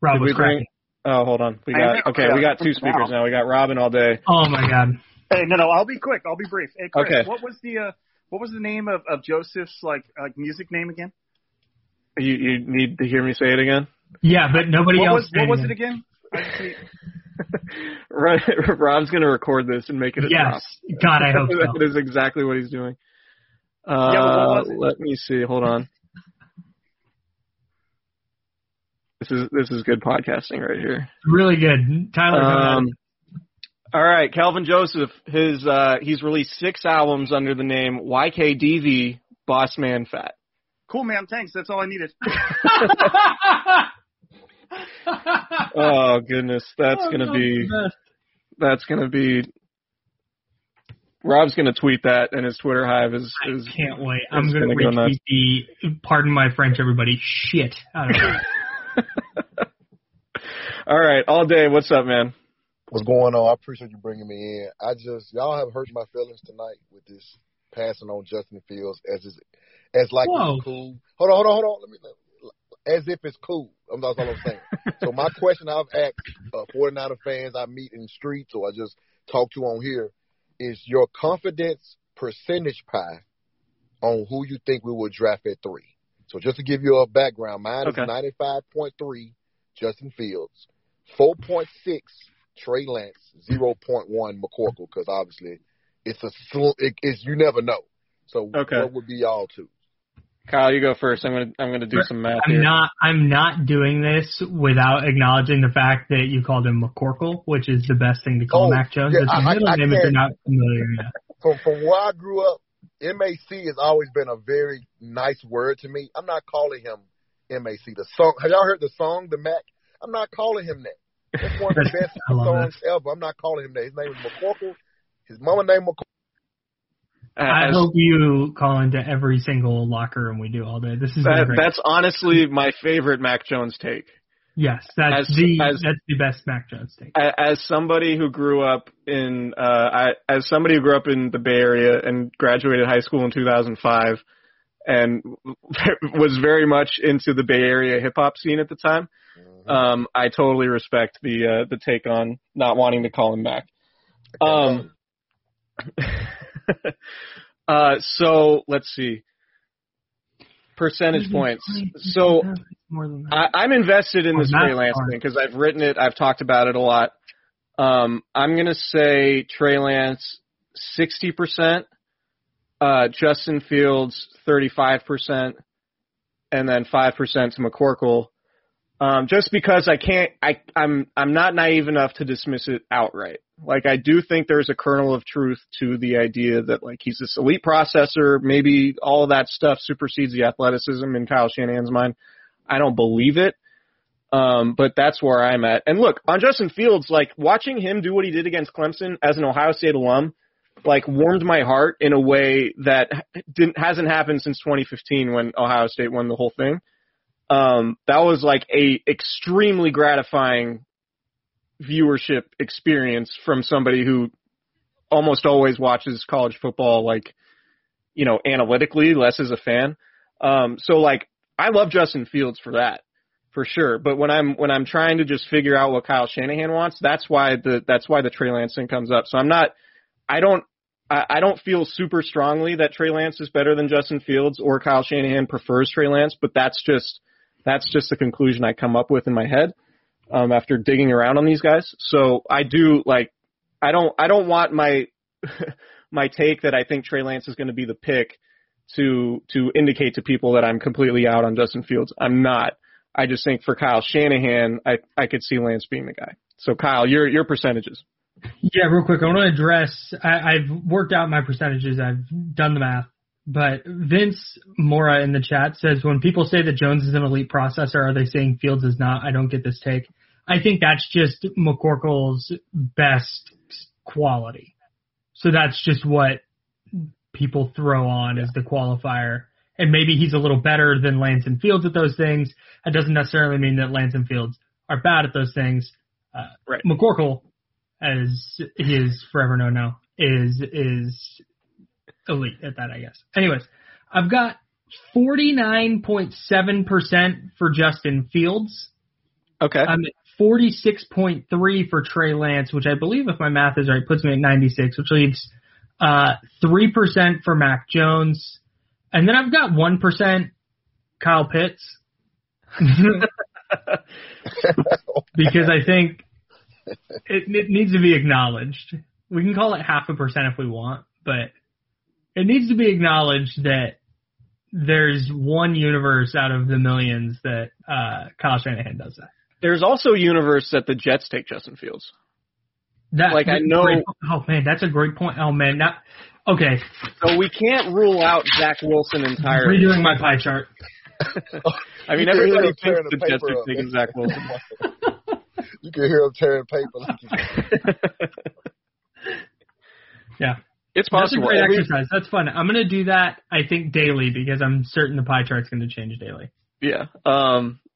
Rob was cracking. Oh, hold on. We got 2 speakers now. We got Robin all day. Oh my God. Hey, no, I'll be quick. I'll be brief. Hey, Chris, okay. What was the name of Joseph's like music name again? You need to hear me say it again. Yeah, but nobody else. What was it again? Rob's gonna record this and make it. Yes. Top. God, I hope so. That is exactly what he's doing. Let me see. Hold on. This is good podcasting right here. Really good, Tyler. All right, Kelvin Joseph. His he's released 6 albums under the name YKDV Bossman Fat. Cool, man. Thanks. That's all I needed. Oh goodness, that's gonna be that's going to be – Rob's going to tweet that, and his Twitter hive is I can't wait. I'm going to retweet the – pardon my French, everybody. Shit. I don't know. All right. All day. What's up, man? What's going on? I appreciate you bringing me in. Y'all have hurt my feelings tonight with this passing on Justin Fields as it's cool. Hold on. As if it's cool. That's all I'm saying. So my question I've asked 49er fans I meet in the streets or I just talk to on here is your confidence percentage pie on who you think we will draft at 3. So just to give you a background, mine is 95.3 Justin Fields, 4.6 Trey Lance, 0.1 McCorkle because obviously it's you never know. So what would be y'all two? Kyle, you go first. I'm gonna do some math here. I'm not doing this without acknowledging the fact that you called him McCorkle, which is the best thing to call Mac Jones. Yeah, his middle name if you're not familiar yet. From where I grew up, MAC has always been a very nice word to me. I'm not calling him MAC. The song, have y'all heard the song, The Mac? I'm not calling him that. It's one of the best songs ever. I'm not calling him that. His name is McCorkle. His mama named McCorkle. I hope you call into every single locker room we do all day. This is that's honestly my favorite Mac Jones take. Yes, that's the best Mac Jones take. As somebody who grew up in the Bay Area and graduated high school in 2005, and was very much into the Bay Area hip hop scene at the time, I totally respect the take on not wanting to call him Mac. So let's see percentage points. So I'm invested in this Trey Lance thing because I've written it. I've talked about it a lot. I'm going to say Trey Lance 60%, Justin Fields 35%, and then 5% to McCorkle. Just because I'm not naive enough to dismiss it outright. Like, I do think there's a kernel of truth to the idea that, like, he's this elite processor. Maybe all of that stuff supersedes the athleticism in Kyle Shanahan's mind. I don't believe it, but that's where I'm at. And, look, on Justin Fields, like, watching him do what he did against Clemson as an Ohio State alum, like, warmed my heart in a way that hasn't happened since 2015 when Ohio State won the whole thing. That was, like, a extremely gratifying viewership experience from somebody who almost always watches college football, like, you know, analytically, less as a fan. So, like, I love Justin Fields for that, for sure. But when I'm trying to just figure out what Kyle Shanahan wants, that's why the Trey Lance thing comes up. So I don't feel super strongly that Trey Lance is better than Justin Fields or Kyle Shanahan prefers Trey Lance, but that's just the conclusion I come up with in my head. After digging around on these guys. So I don't want my take that I think Trey Lance is going to be the pick to indicate to people that I'm completely out on Justin Fields. I'm not. I just think for Kyle Shanahan, I could see Lance being the guy. So Kyle, your percentages. Yeah, real quick. I want to address, I've worked out my percentages. I've done the math. But Vince Mora in the chat says, when people say that Jones is an elite processor, are they saying Fields is not? I don't get this take. I think that's just McCorkle's best quality. So that's just what people throw on as the qualifier. And maybe he's a little better than Lance and Fields at those things. That doesn't necessarily mean that Lance and Fields are bad at those things. Right. McCorkle, as he is forever known now, is elite at that, I guess. Anyways, I've got 49.7% for Justin Fields. Okay. I'm at 46.3 for Trey Lance, which I believe, if my math is right, puts me at 96, which leaves 3% for Mac Jones. And then I've got 1% Kyle Pitts. Because I think it needs to be acknowledged. We can call it 0.5% if we want, but it needs to be acknowledged that there's one universe out of the millions that Kyle Shanahan does that. There's also a universe that the Jets take Justin Fields. Oh, man, that's a great point. Oh, man. Okay. So we can't rule out Zach Wilson entirely. Redoing my pie chart. I mean, everybody thinks the Jets are taking Zach Wilson. You can hear him tearing paper. Yeah. It's possible. That's a great exercise. That's fun. I'm going to do that, I think, daily because I'm certain the pie chart's going to change daily. Yeah.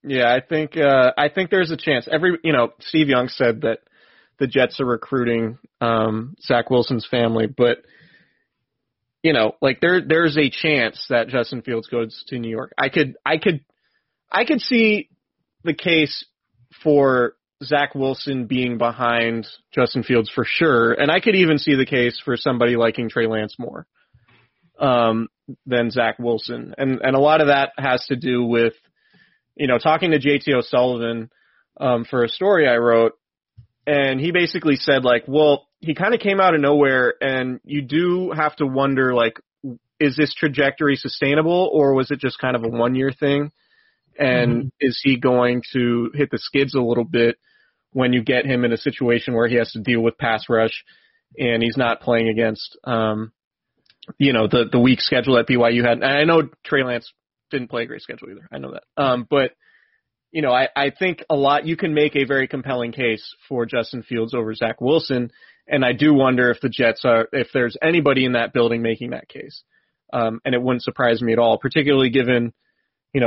Yeah, I think there's a chance. Steve Young said that the Jets are recruiting Zach Wilson's family, but there's a chance that Justin Fields goes to New York. I could see the case for Zach Wilson being behind Justin Fields for sure, and I could even see the case for somebody liking Trey Lance more than Zach Wilson, and a lot of that has to do with talking to JT O'Sullivan for a story I wrote, and he basically said, he kind of came out of nowhere, and you do have to wonder, is this trajectory sustainable, or was it just kind of a one-year thing? And is he going to hit the skids a little bit when you get him in a situation where he has to deal with pass rush, and he's not playing against, the weak schedule that BYU had? And I know Trey Lance didn't play a great schedule either. I know that. I think a lot, you can make a very compelling case for Justin Fields over Zach Wilson. And I do wonder if the Jets if there's anybody in that building making that case. And it wouldn't surprise me at all, particularly given,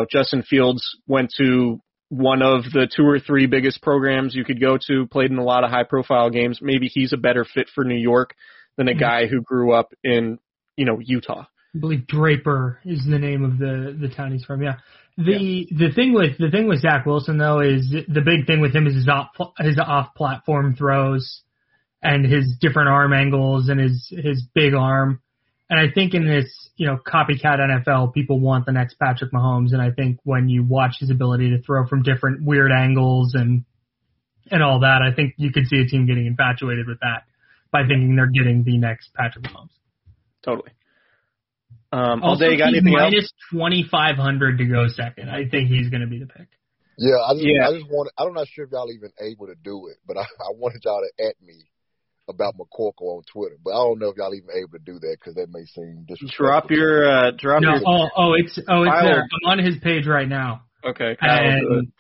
Justin Fields went to one of the two or three biggest programs you could go to, played in a lot of high profile games. Maybe he's a better fit for New York than a guy who grew up in, Utah. I believe Draper is the name of the town he's from. Yeah. The thing with Zach Wilson though is the big thing with him is his off platform throws and his different arm angles and his big arm. And I think in this, copycat NFL, people want the next Patrick Mahomes. And I think when you watch his ability to throw from different weird angles and all that, I think you could see a team getting infatuated with that by thinking they're getting the next Patrick Mahomes. Totally. Also, got he's minus 2,500 to go second. I think he's going to be the pick. Yeah, I'm not sure if y'all even able to do it, but I wanted y'all to at me about McCorkle on Twitter, but I don't know if y'all even able to do that because that may seem disrespectful. It's there. I'm on his page right now. Okay, and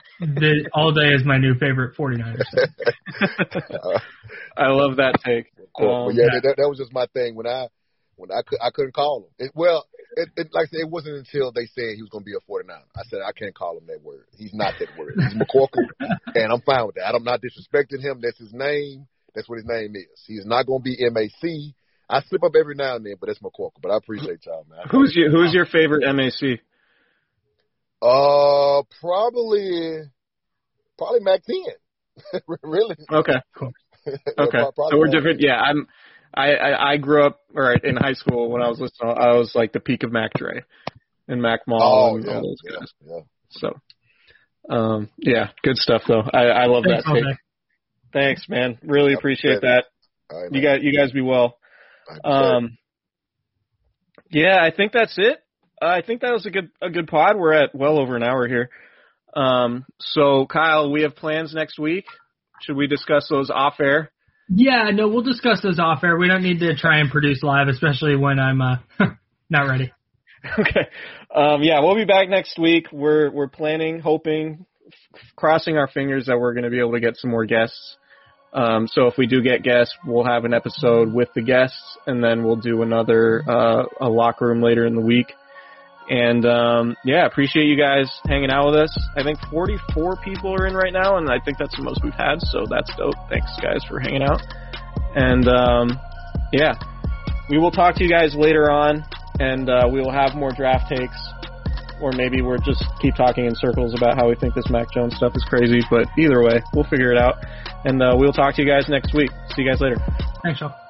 All Day is my new favorite 49ers. I love that take. That was just my thing when I couldn't call him. It wasn't until they said he was going to be a 49. I said, I can't call him that word. He's not that word. He's McCorkle, and I'm fine with that. I'm not disrespecting him. That's his name. That's what his name is. He's not going to be MAC. I slip up every now and then, but that's McCorkle. But I appreciate y'all, man. Who's your favorite MAC? Probably Mac 10. Really? Okay. Okay. So we're different. Yeah, I grew up in high school when I was listening. I was like the peak of Mac Dre and Mac Mall and all those guys. Yeah. So, good stuff though. I love that. Thanks, man. Really appreciate that. Right, you guys be well. I think that's it. I think that was a good pod. We're at well over an hour here. So Kyle, we have plans next week. Should we discuss those off air? Yeah, no, we'll discuss those off air. We don't need to try and produce live, especially when I'm not ready. Okay. We'll be back next week. We're planning, hoping, crossing our fingers that we're going to be able to get some more guests. So if we do get guests, we'll have an episode with the guests, and then we'll do another a locker room later in the week. And, appreciate you guys hanging out with us. I think 44 people are in right now, and I think that's the most we've had, so that's dope. Thanks, guys, for hanging out. And, we will talk to you guys later on, and we will have more draft takes, or maybe we'll just keep talking in circles about how we think this Mac Jones stuff is crazy, but either way, we'll figure it out. And we'll talk to you guys next week. See you guys later. Thanks, y'all.